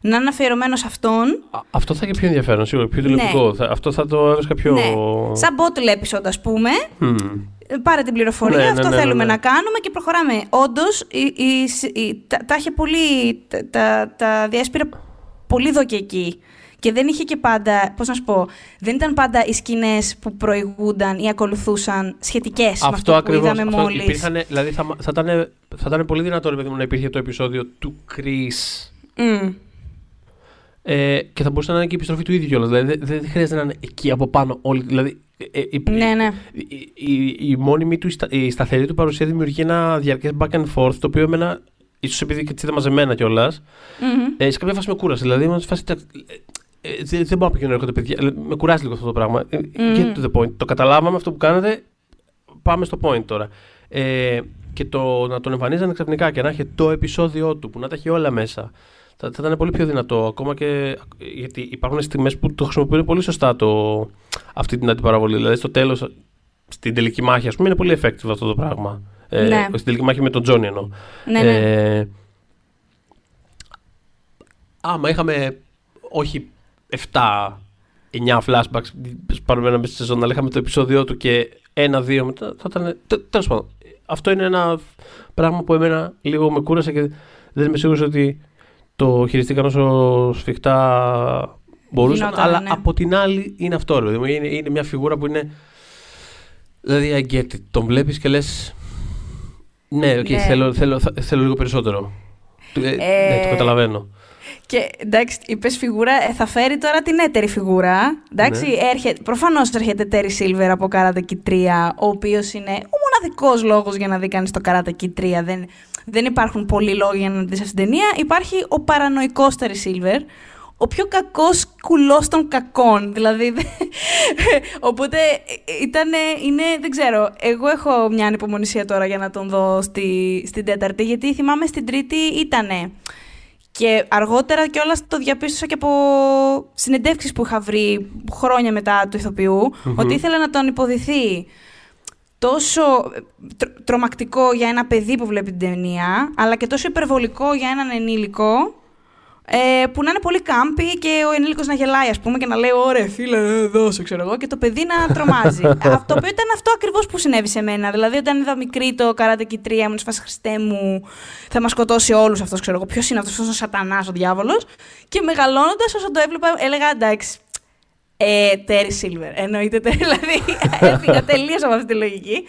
να είναι αφιερωμένο σε αυτόν. Α, αυτό θα είχε πιο ενδιαφέρον, σίγουρα, πιο τηλεοπτικό. Ναι. Αυτό θα το έβρισκα πιο... Ναι. Σαν bottle episode, ας πούμε. Mm. Πάρε την πληροφορία, ναι, αυτό ναι, ναι, ναι, θέλουμε ναι. να κάνουμε και προχωράμε. Όντως, η, η, η, τα, τα είχε πολύ... Τα, τα, τα διάσπηρα πολύ εδώ και εκεί. Και δεν είχε και πάντα, πώς να σου πω, δεν ήταν πάντα οι σκηνές που προηγούνταν ή ακολουθούσαν σχετικές με αυτό που είδαμε μόλις. Υπήρχαν, δηλαδή θα, θα, ήταν, θα ήταν πολύ δυνατό επειδή μου να υπήρχε το επεισόδιο του Chris mm. ε, και θα μπορούσε να είναι και η επιστροφή του ίδιου κιόλας. Δηλαδή δεν δε χρειάζεται να είναι εκεί από πάνω όλοι. Δηλαδή, ε, ε, ναι, ναι. Η, η, η μόνιμη του, η σταθερή του παρουσία δημιουργεί ένα διαρκές back and forth, το οποίο εμένα, ίσως επειδή και τις είδα μαζεμένα κιόλας, mm-hmm. ε, σε κάποια φάση με κούρασε. Δηλαδή, με φάση, Ε, δεν μπορώ να πηγαίνω έρχονται παιδιά. Με κουράζει λίγο αυτό το πράγμα. Mm. Get to the point. Το καταλάβαμε αυτό που κάνετε. Πάμε στο point τώρα. Ε, και το να τον εμφανίζανε ξαφνικά και να είχε το επεισόδιό του που να τα έχει όλα μέσα. Θα, θα ήταν πολύ πιο δυνατό. Ακόμα και γιατί υπάρχουν στιγμές που το χρησιμοποιούν πολύ σωστά το, αυτή την αντιπαραβολή. Δηλαδή στο τέλος, στην τελική μάχη, ας πούμε, είναι πολύ effective αυτό το πράγμα. Ε, ναι. Στην τελική μάχη με τον Τζόνι εννοώ. Ναι, ναι. Ε, άμα είχαμε. Όχι. εφτά εννιά flashbacks παραμέναμε στη σεζόν, αλλά είχαμε το επεισόδιο του και ένα δύο μετά θα ήταν. Τέλος πάντων, αυτό είναι ένα πράγμα που εμένα λίγο με κούρασε και δεν είμαι σίγουρος ότι το χειριστήκαν όσο σφιχτά μπορούσαν. Γινόταν, αλλά ναι. από την άλλη είναι αυτό. Δηλαδή είναι, είναι μια φιγούρα που είναι. Δηλαδή, I get it. Τον βλέπεις και λες. Ναι, okay, ναι. Θέλω, θέλω, θέλω, θέλω λίγο περισσότερο. Ε... Ναι, το καταλαβαίνω. Και εντάξει, είπες φιγούρα, θα φέρει τώρα την έτερη φιγούρα. Εντάξει, ναι. έρχεται, προφανώς έρχεται Τέρι Σίλβερ από Karate Kid τρία, ο οποίος είναι ο μοναδικός λόγος για να δει κανείς το Karate Kid τρία. Δεν, δεν υπάρχουν πολλοί λόγοι για να δεις αυτήν την ταινία. Υπάρχει ο παρανοϊκός Τέρι Σίλβερ, ο πιο κακός κουλός των κακών. Δηλαδή, οπότε ήταν, είναι, δεν ξέρω, εγώ έχω μια ανυπομονησία τώρα για να τον δω στη, στην τέταρτη, γιατί θυμάμαι στην τρίτη ήτανε. Και αργότερα κιόλας το διαπίστωσα και από συνεντεύξεις που είχα βρει χρόνια μετά του ηθοποιού, mm-hmm. ότι ήθελα να τον υποδηθεί τόσο τρο- τρομακτικό για ένα παιδί που βλέπει την ταινία, αλλά και τόσο υπερβολικό για έναν ενήλικο, ε, που να είναι πολύ κάμπι και ο ενήλικος να γελάει, ας πούμε, και να λέει «Ωρε, φίλε, δώσε», ξέρω εγώ, και το παιδί να τρομάζει. Αυτό που ήταν αυτό ακριβώς που συνέβη σε μένα. Δηλαδή, όταν είδα μικρή το Karate Kid τρία, μου είπες «Χριστέ μου, θα μας σκοτώσει όλους αυτός», ξέρω εγώ. Ποιος είναι αυτός, αυτός ο σατανάς, ο διάβολος. Και μεγαλώνοντας, όσο το έβλεπα, έλεγα «Εντάξει, ε, Τέρι Σίλβερ». Εννοείται, δηλαδή, έφυγα τελείως από αυτή τη λογική.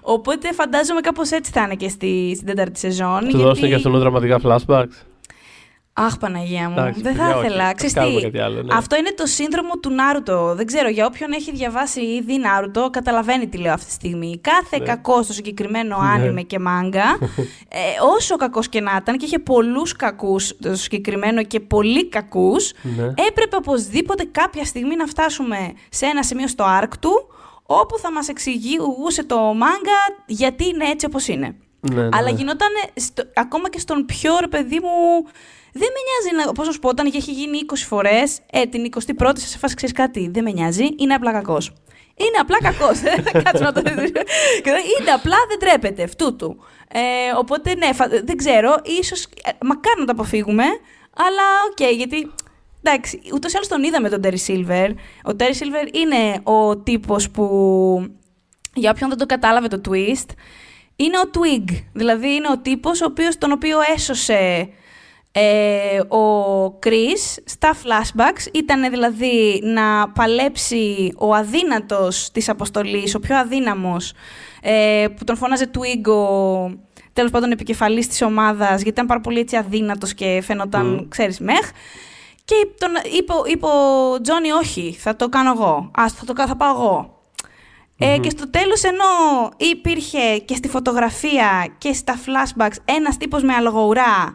Οπότε φαντάζομαι κάπως έτσι θα είναι και στη, στην τέταρτη σεζόν. Του γιατί... δώσουν και αυτόν δραματικά flashbacks. Αχ, Παναγία μου, εντάξει, δεν θα παιδιά, ήθελα. Ξέρετε, άλλο, ναι. Αυτό είναι το σύνδρομο του Νάρουτο. Δεν ξέρω, για όποιον έχει διαβάσει ήδη Νάρουτο, καταλαβαίνει τι λέω αυτή τη στιγμή. Κάθε ναι. κακό στο συγκεκριμένο άνιμε ναι. και μάγκα, ε, όσο κακός και να ήταν, και είχε πολλούς κακούς στο συγκεκριμένο και πολύ κακούς, ναι. έπρεπε οπωσδήποτε κάποια στιγμή να φτάσουμε σε ένα σημείο στο arc του, όπου θα μας εξηγούσε το μάγκα γιατί είναι έτσι όπως είναι. Ναι, ναι. Αλλά γινόταν στο, ακόμα και στον πιο, ρε παιδί μου, δεν με νοιάζει να. Πώς να σου πω, όταν είχε γίνει είκοσι φορές, ε, την εικοστή πρώτη σε φάση ξέρεις κάτι, δεν με νοιάζει, είναι απλά κακός. Είναι απλά κακός. Δεν θα κάτσουμε να το δούμε. Είναι απλά, δεν τρέπεται αυτού. Ε, οπότε ναι, δεν ξέρω, ίσως μακάρι να το αποφύγουμε, αλλά οκ, okay, γιατί. Εντάξει, ούτως ή άλλως τον είδαμε τον Terry Silver. Ο Terry Silver είναι ο τύπος που, για όποιον δεν το κατάλαβε το twist, είναι ο Twig. Δηλαδή είναι ο τύπος ο οποίος, τον οποίο έσωσε ε, ο Chris στα flashbacks. Ήταν δηλαδή να παλέψει ο αδύνατος της αποστολής, ο πιο αδύναμος, ε, που τον φώναζε Twig ο... τέλος πάντων επικεφαλής της ομάδας, γιατί ήταν πάρα πολύ έτσι αδύνατος και φαινόταν, mm. ξέρεις, μεχ. Και τον, είπε, είπε ο Τζόνι, όχι, θα το κάνω εγώ. Ας θα το θα πάω εγώ. Mm-hmm. Ε, και στο τέλος, ενώ υπήρχε και στη φωτογραφία και στα flashbacks ένας τύπος με αλογοουρά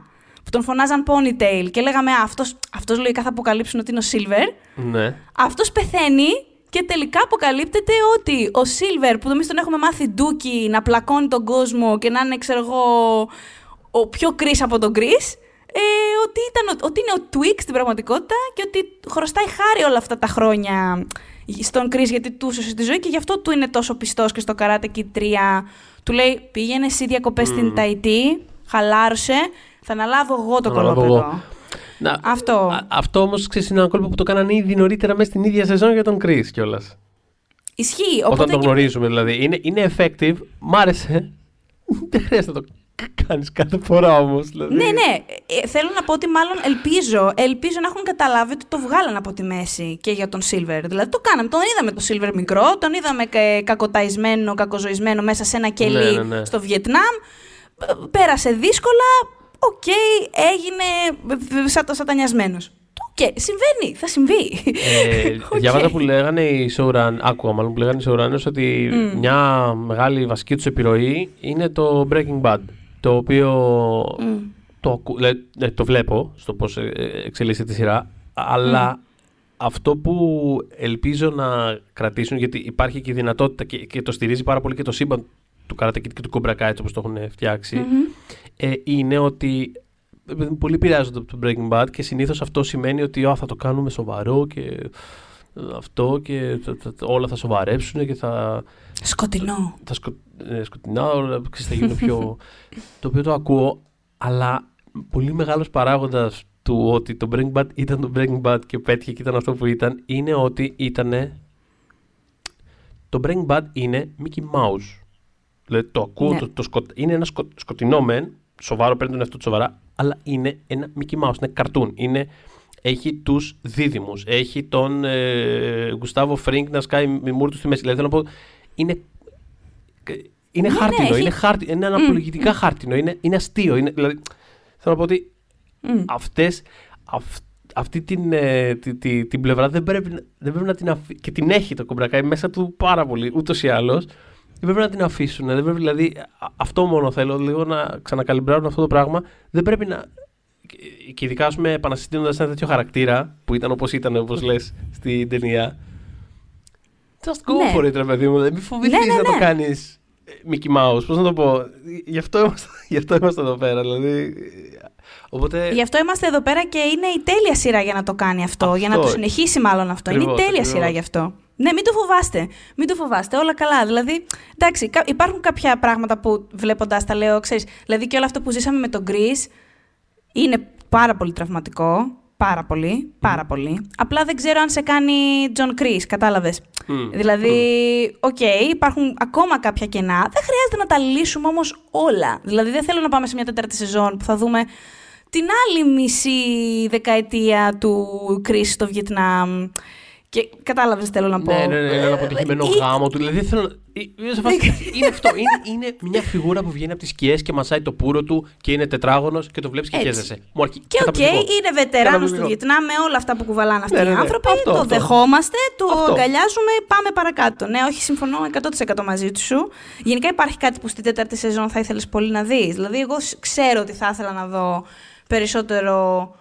που τον φωνάζαν ponytail και λέγαμε α, αυτός, αυτός λογικά θα αποκαλύψουν ότι είναι ο Silver. Ναι. Αυτός πεθαίνει και τελικά αποκαλύπτεται ότι ο Silver, που εμείς τον έχουμε μάθει ντούκι, να πλακώνει τον κόσμο και να είναι, ξέρω εγώ, ο πιο Chris από τον Chris, Ε, ότι, ήταν, ότι είναι ο Twig στην πραγματικότητα και ότι χρωστάει χάρη όλα αυτά τα χρόνια στον Chris, γιατί του έσωσε τη ζωή και γι' αυτό του είναι τόσο πιστός και στο Karate Kid τρία. Του λέει πήγαινε εσύ διακοπές mm. στην Ταϊτή, χαλάρωσε, θα αναλάβω εγώ το κολόπεδο. Αυτό. Α, αυτό όμως ξέρεις, είναι ένα κόλπο που το κάνανε ήδη νωρίτερα μέσα στην ίδια σεζόν για τον Chris κιόλας. Ισχύει. Όταν το γνωρίζουμε και... δηλαδή. Είναι, είναι effective, μ' άρεσε, δεν χρειάζεται το κάνεις κάθε φορά όμως. Δηλαδή. Ναι, ναι. Ε, θέλω να πω ότι μάλλον ελπίζω, ελπίζω να έχουν καταλάβει ότι το βγάλαν από τη μέση και για τον Silver. Δηλαδή το κάναμε. Τον είδαμε τον Silver μικρό, τον είδαμε κακοταϊσμένο, κακοζωισμένο μέσα σε ένα κελί, ναι, ναι, ναι, στο Βιετνάμ. Πέρασε δύσκολα. Οκ, okay, έγινε σαν σατανιασμένος. Οκ, okay, συμβαίνει, θα συμβεί. Ε, okay. Διαβάζα που λέγανε οι showrunners, άκουγα μάλλον που λέγανε οι showrunners ότι mm. μια μεγάλη βασική τους επιρροή είναι το Breaking Bad. Το οποίο mm. το, το βλέπω στο πώς εξελίσσεται τη σειρά, αλλά mm. αυτό που ελπίζω να κρατήσουν, γιατί υπάρχει και η δυνατότητα και, και το στηρίζει πάρα πολύ και το σύμπαν του Karate Kid και του Cobra Kai, όπως το έχουν φτιάξει, mm-hmm. ε, είναι ότι πολλοί πειράζονται από το Breaking Bad και συνήθως αυτό σημαίνει ότι α, θα το κάνουμε σοβαρό και αυτό και όλα θα σοβαρέψουν και θα... Σκοτεινό. Θα σκο... σκοτεινά, όλα θα γίνουν πιο... το οποίο το ακούω, αλλά πολύ μεγάλος παράγοντας του ότι το Breaking Bad ήταν το Breaking Bad και πέτυχε και ήταν αυτό που ήταν, είναι ότι ήτανε... Το Breaking Bad είναι Mickey Mouse. Δηλαδή το ακούω, ναι, το, το σκο... είναι ένα σκο... σκοτεινό μεν, σοβαρό, παίρνει τον εαυτό του σοβαρά, αλλά είναι ένα Mickey Mouse, είναι καρτούν, είναι... Έχει τους δίδυμους. Έχει τον ε, Γκουστάβο Φρίνκ να σκάει με μούρ του στη μέση. Δηλαδή θέλω να πω. Είναι, είναι ναι, χάρτινο. Ναι, είναι, χάρτι, είναι αναπολογητικά mm. χάρτινο. Είναι, είναι αστείο. Είναι, δηλαδή, θέλω να πω ότι mm. αυτές, αυ, αυτή την, ε, τη, τη, την πλευρά δεν πρέπει, δεν πρέπει να την αφήσει. Και την έχει το Cobra Kai μέσα του πάρα πολύ, ούτως ή άλλως. Δεν πρέπει να την αφήσουν. Δεν πρέπει, δηλαδή, αυτό μόνο θέλω λίγο να ξανακαλυμπράρουν αυτό το πράγμα. Δεν πρέπει να. Και ειδικά με επανασυστήνοντας ένα τέτοιο χαρακτήρα που ήταν όπως ήταν, όπως λες στην ταινία. Just go for it, ρε παιδί μου. Μην φοβηθείς να το κάνεις Mickey Mouse. Πώς να το πω. Γι' αυτό είμαστε, γι' αυτό είμαστε εδώ πέρα. Δηλαδή. Οπότε... Γι' αυτό είμαστε εδώ πέρα και είναι η τέλεια σειρά για να το κάνει αυτό. αυτό. Για να το συνεχίσει, μάλλον αυτό. Ακριβώς, είναι η τέλεια ακριβώς. σειρά γι' αυτό. Ναι, μην το φοβάστε. Μην το φοβάστε. Όλα καλά. Δηλαδή, εντάξει, υπάρχουν κάποια πράγματα που βλέποντας τα λέω, ξέρεις. Δηλαδή και όλο αυτό που ζήσαμε με τον Chris. Είναι πάρα πολύ τραυματικό, πάρα πολύ, πάρα πολύ. Απλά δεν ξέρω αν σε κάνει John Chris, κατάλαβες. Mm. Δηλαδή, οκ, okay, υπάρχουν ακόμα κάποια κενά. Δεν χρειάζεται να τα λύσουμε όμως όλα. Δηλαδή, δεν θέλω να πάμε σε μια τέταρτη σεζόν που θα δούμε την άλλη μισή δεκαετία του Chris στο Βιετνάμ. Και κατάλαβες, θέλω να πω. Ναι, ναι, ναι, ένα αποτυχημένο γάμο του. Δηλαδή, θέλω να... είναι αυτό. Είναι, είναι μια φιγούρα που βγαίνει από τις σκιές και μασάει το πούρο του και είναι τετράγωνος και το βλέπεις και χαίζεσαι. Και οκ, okay, είναι βετεράνος του Βιετνάμ με όλα αυτά που κουβαλάνε αυτοί, ναι, οι ναι, ναι, άνθρωποι. Αυτό, το αυτό. Δεχόμαστε, το αυτό. Αγκαλιάζουμε, πάμε παρακάτω. Ναι, όχι, συμφωνώ εκατό τοις εκατό μαζί σου. Γενικά υπάρχει κάτι που στην τέταρτη σεζόν θα ήθελες πολύ να δεις. Δηλαδή, εγώ ξέρω ότι θα ήθελα να δω περισσότερο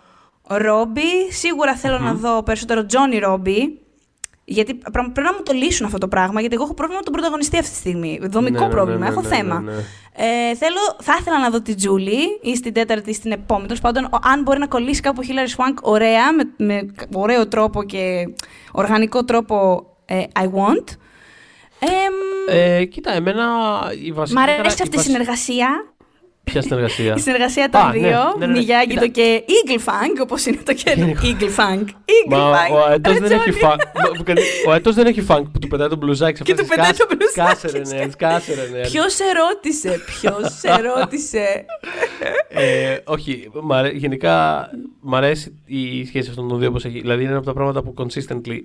Ρόμπι, σίγουρα θέλω mm. να δω περισσότερο Τζόνι Ρόμπι, γιατί πρέπει να μου το λύσουν αυτό το πράγμα, γιατί εγώ έχω πρόβλημα με τον πρωταγωνιστή αυτή τη στιγμή. Δομικό ναι, πρόβλημα, ναι, ναι, έχω ναι, θέμα. Ναι, ναι. Ε, θέλω, θα ήθελα να δω τη Τζούλη ή στην τέταρτη ή στην επόμενη. Τέλος πάντων, αν μπορεί να κολλήσει κάπου ο Χίλαρη Σουάνκ ωραία, με, με ωραίο τρόπο και οργανικό τρόπο, ε, I want. Ε, ε, κοίτα, εμένα η βασική... Μ' αρέσει αυτή η βασική... συνεργασία. Ποια συνεργασία? Η συνεργασία των Α, δύο, ναι, ναι, ναι, Miyagi το και Eagle Fang, όπως είναι το κέντρο. Eagle Fang. Ο Έτος δεν έχει φαν. Ο Έτος δεν έχει φαν που του πετάει τον μπλουζάκι σε αυτές τις κάσερε, ναι, κάσερε, ναι. Ποιος σε ρώτησε, ποιος σε ρώτησε. Όχι, γενικά μ' αρέσει η σχέση αυτών των δύο όπως έχει. Δηλαδή είναι ένα από τα πράγματα που consistently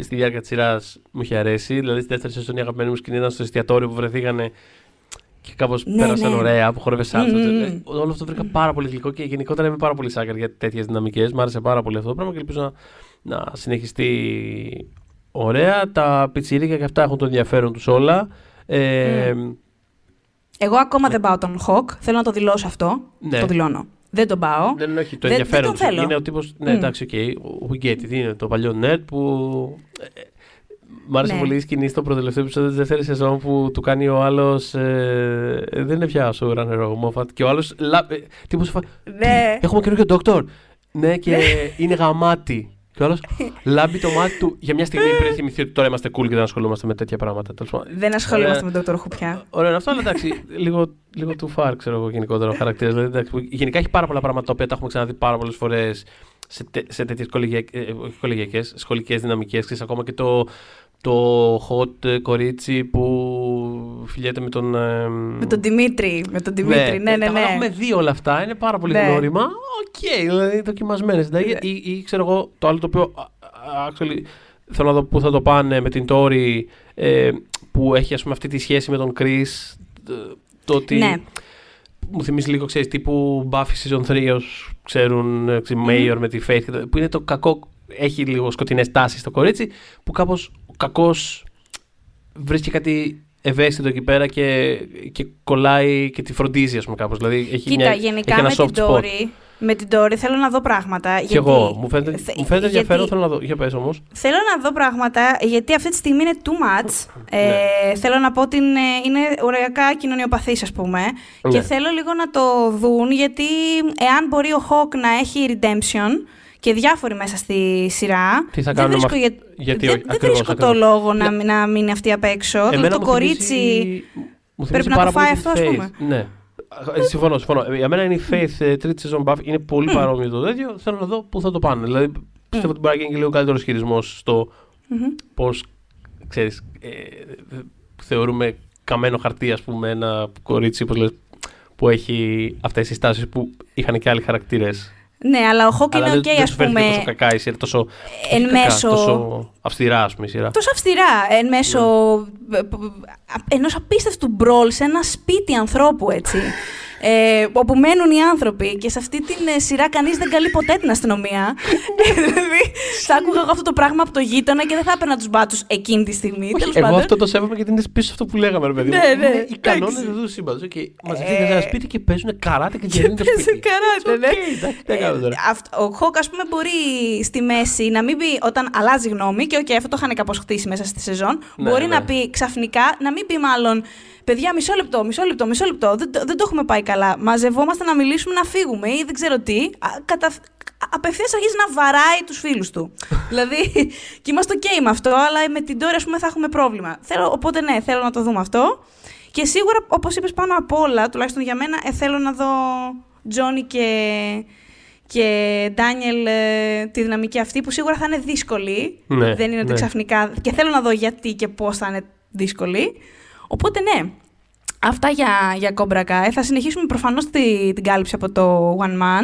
στη διάρκεια της σειράς μου έχει αρέσει. Δηλαδή στη δεύτερη σεζόν οι αγαπημένοι μου σκηνή ήταν στο εστιατόριο που βρεθήκανε. Και κάπως ναι, πέρασαν ναι. ωραία, που χορεύεσαι mm-hmm. mm-hmm. Όλο αυτό βρήκα πάρα πολύ γλυκό και γενικότερα είμαι πάρα πολύ σάκαρ για τέτοιες δυναμικές. Μ' άρεσε πάρα πολύ αυτό το πράγμα και ελπίζω να, να συνεχιστεί ωραία. Τα πιτσιρίκια και αυτά έχουν το ενδιαφέρον τους όλα. Ε, mm. Εγώ ακόμα yeah. δεν πάω τον Hawk. Θέλω να το δηλώσω αυτό. Ναι. Το δηλώνω. Δεν τον πάω. Δεν, όχι, το ενδιαφέρον δεν, δεν είναι ο τύπος. Mm. Ναι, εντάξει, okay. We get it. Είναι το παλιό net που. Μ' άρεσε ναι. πολύ η σκηνή στο προτελευταίο επεισόδιο της δεύτερης σεζόν που του κάνει ο άλλος. Ε, δεν είναι πια σου ρανερό. Και ο άλλος. Ε, τύπος. Φα... Ναι. Έχουμε καινούργιο Doctor. Ναι, και είναι γαμάτι. Και ο άλλος λάμπει το μάτι του. Για μια στιγμή πριν θυμηθεί ότι τώρα είμαστε cool και δεν ασχολούμαστε με τέτοια πράγματα. Δεν ασχολούμαστε με τον Doctor Who πια. Ωραία, αυτό, αλλά εντάξει. Λίγο, λίγο του φαρ, ξέρω εγώ, γενικότερα ο χαρακτήρας. Δηλαδή, γενικά έχει πάρα πολλά πράγματα τα οποία τα έχουμε ξαναδεί πάρα πολλές φορές σε, τέ, σε τέτοιες κολεγιακές, σχολικές δυναμικές. Ακόμα και το. Το hot κορίτσι που φιλιέται με τον... Με τον Δημήτρη, με τον Δημήτρη, ναι, ναι, ναι. ναι. Τα έχουμε δει όλα αυτά, είναι πάρα πολύ ναι. γνώριμα. Οκ, okay, δηλαδή δοκιμασμένες. Ναι. Ή, ή ξέρω εγώ το άλλο το οποίο, actually, θέλω να δω πού θα το πάνε με την Τόρι, ε, που έχει ας πούμε αυτή τη σχέση με τον Chris, το ότι... Ναι. Μου θυμίζει λίγο, ξέρεις, τύπου Buffy Season τρία, ξέρουν, Mayor mm. με τη Faith, που είναι το κακό... Έχει λίγο σκοτεινές τάσεις στο κορίτσι που κάπως ο κακός βρίσκει κάτι ευαίσθητο εκεί πέρα και, και κολλάει και τη φροντίζει, ας πούμε, κάπως. Δηλαδή έχει Κοίτα, μια, γενικά έχει ένα με, soft την Dory, με την Dory θέλω να δω πράγματα. Και εγώ. Μου φαίνεται, θε, μου φαίνεται ενδιαφέρον, θέλω να δω. Για πες όμως. Θέλω να δω πράγματα γιατί αυτή τη στιγμή είναι too much. ε, ναι. Θέλω να πω ότι είναι, είναι οριακά κοινωνιοπαθής, ας πούμε. Ναι. Και θέλω λίγο να το δουν γιατί εάν μπορεί ο Hawk να έχει redemption. Και διάφοροι μέσα στη σειρά. Τι θα κάνουμε αυτό. Για... Γιατί δεν, δεν βρίσκω το λόγο να, να, να μείνει αυτή απ' έξω. Εμένα δηλαδή, το κορίτσι θυμίσει, πρέπει να το φάει αυτό, ας πούμε. Ναι. Συμφωνώ, συμφωνώ. Για μένα είναι η Faith τρίτη σεζόν Buffy. Είναι πολύ mm. παρόμοιο το τέτοιο. Θέλω να δω πού θα το πάνε. Δηλαδή, πιστεύω ότι μπορεί να γίνει λίγο καλύτερο χειρισμό στο mm-hmm. πώς, ξέρεις, ε, θεωρούμε καμένο χαρτί, ας πούμε, ένα κορίτσι λες, που έχει αυτές τις τάσεις που είχαν και άλλοι χαρακτήρες. Ναι, αλλά ο Hawk είναι οκ, ας πούμε. Δεν τόσο κακά η σειρά, τόσο, εν κακά, μέσω... τόσο αυστηρά, ας πούμε, η σειρά. Τόσο αυστηρά, εν μέσω yeah. ενός απίστευτου μπρολ σε ένα σπίτι ανθρώπου, έτσι. ε, όπου μένουν οι άνθρωποι και σε αυτή την σειρά κανείς δεν καλεί ποτέ την αστυνομία. Δηλαδή, θα άκουγα εγώ αυτό το πράγμα από το γείτονα και δεν θα έπαιρνα τους μπάτσους εκείνη τη στιγμή. Όχι, εγώ πάντων. Αυτό το σέβομαι γιατί είναι πίσω αυτό που λέγαμε, ρε παιδί μου. Ναι, ναι, οι κανόνες του δίνουν σύμπαντος. Μαζευτείτε σε ένα σπίτι και παίζουν καράτε και διαλύνουν το σπίτι. Παίζουν καράτε, ναι. Ο Hawk, ας πούμε, μπορεί στη μέση να μην πει όταν αλλάζει γνώμη και okay, αυτό το είχαν κάπως χτίσει μέσα στη σεζόν. Μπορεί να πει ξαφνικά, να μην πει μάλλον. Παιδιά, μισό λεπτό, μισό λεπτό, μισό λεπτό. Δεν, δεν το έχουμε πάει καλά. Μαζευόμαστε να μιλήσουμε, να φύγουμε ή δεν ξέρω τι. Κατα... Απευθείας αρχίζει να βαράει τους φίλους του. Δηλαδή, και είμαστε ok με αυτό, αλλά με την Dory, ας πούμε, θα έχουμε πρόβλημα. Θέλω, οπότε, ναι, θέλω να το δούμε αυτό. Και σίγουρα, όπως είπες, πάνω απ' όλα, τουλάχιστον για μένα, ε, θέλω να δω Τζόνι και, και Ντάνιελ ε, τη δυναμική αυτή, που σίγουρα θα είναι δύσκολη. Ναι, δεν είναι ότι ναι. ξαφνικά. Και θέλω να δω γιατί και πώς θα είναι δύσκολη. Οπότε ναι, αυτά για, για Cobra Kai. Θα συνεχίσουμε προφανώς τη, την κάλυψη από το One Man.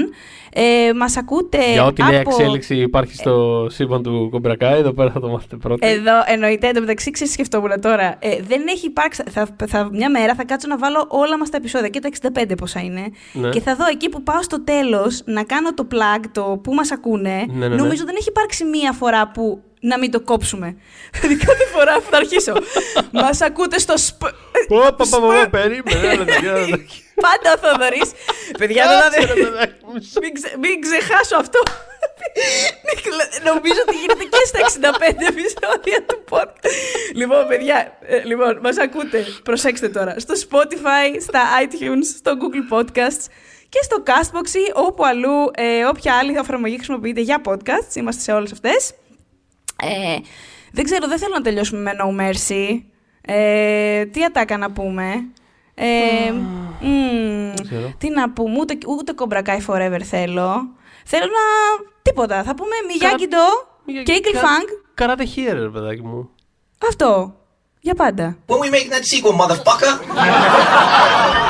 Ε, μας ακούτε για ό,τι από... νέα εξέλιξη υπάρχει στο ε... σύμπαν του Cobra Kai. Εδώ πέρα θα το μάθετε πρώτα. Εδώ εννοείται, εν τω μεταξύ ξέρεις σκεφτόμουν τώρα. Ε, δεν έχει υπάρξει, θα, θα, μια μέρα θα κάτσω να βάλω όλα μας τα επεισόδια και τα εξήντα πέντε πόσα είναι. Ναι. Και θα δω εκεί που πάω στο τέλος να κάνω το plug, το που μας ακούνε. Ναι, ναι, ναι. Νομίζω δεν έχει υπάρξει μία φορά που... να μην το κόψουμε. Δηλαδή κάθε φορά που θα αρχίσω. Μας ακούτε στο σπ... Πω, πω, πω, περίμενε. Πάντα ο Θοδωρής. Παιδιά, μην ξεχάσω αυτό. Νομίζω ότι γίνεται και στα εξήντα πέντε επεισόδια του podcast. Λοιπόν, παιδιά, λοιπόν, μας ακούτε. Προσέξτε τώρα. Στο Spotify, στα iTunes, στο Google Podcasts. Και στο Castbox ή όπου αλλού, όποια άλλη εφαρμογή χρησιμοποιείτε για podcasts. Είμαστε σε όλες αυτές. Ε, δεν ξέρω, δεν θέλω να τελειώσουμε με No Mercy. Ε, τι ατάκα να πούμε. Ε, mm. Mm, τι να πούμε. Ούτε, ούτε Cobra Kai Forever θέλω. Θέλω να. Τίποτα. Θα πούμε Miyagi-Do και Eagle Fang. Karate Hero, ρε παιδάκι μου. Αυτό. Για πάντα. When we make that sequel, motherfucker!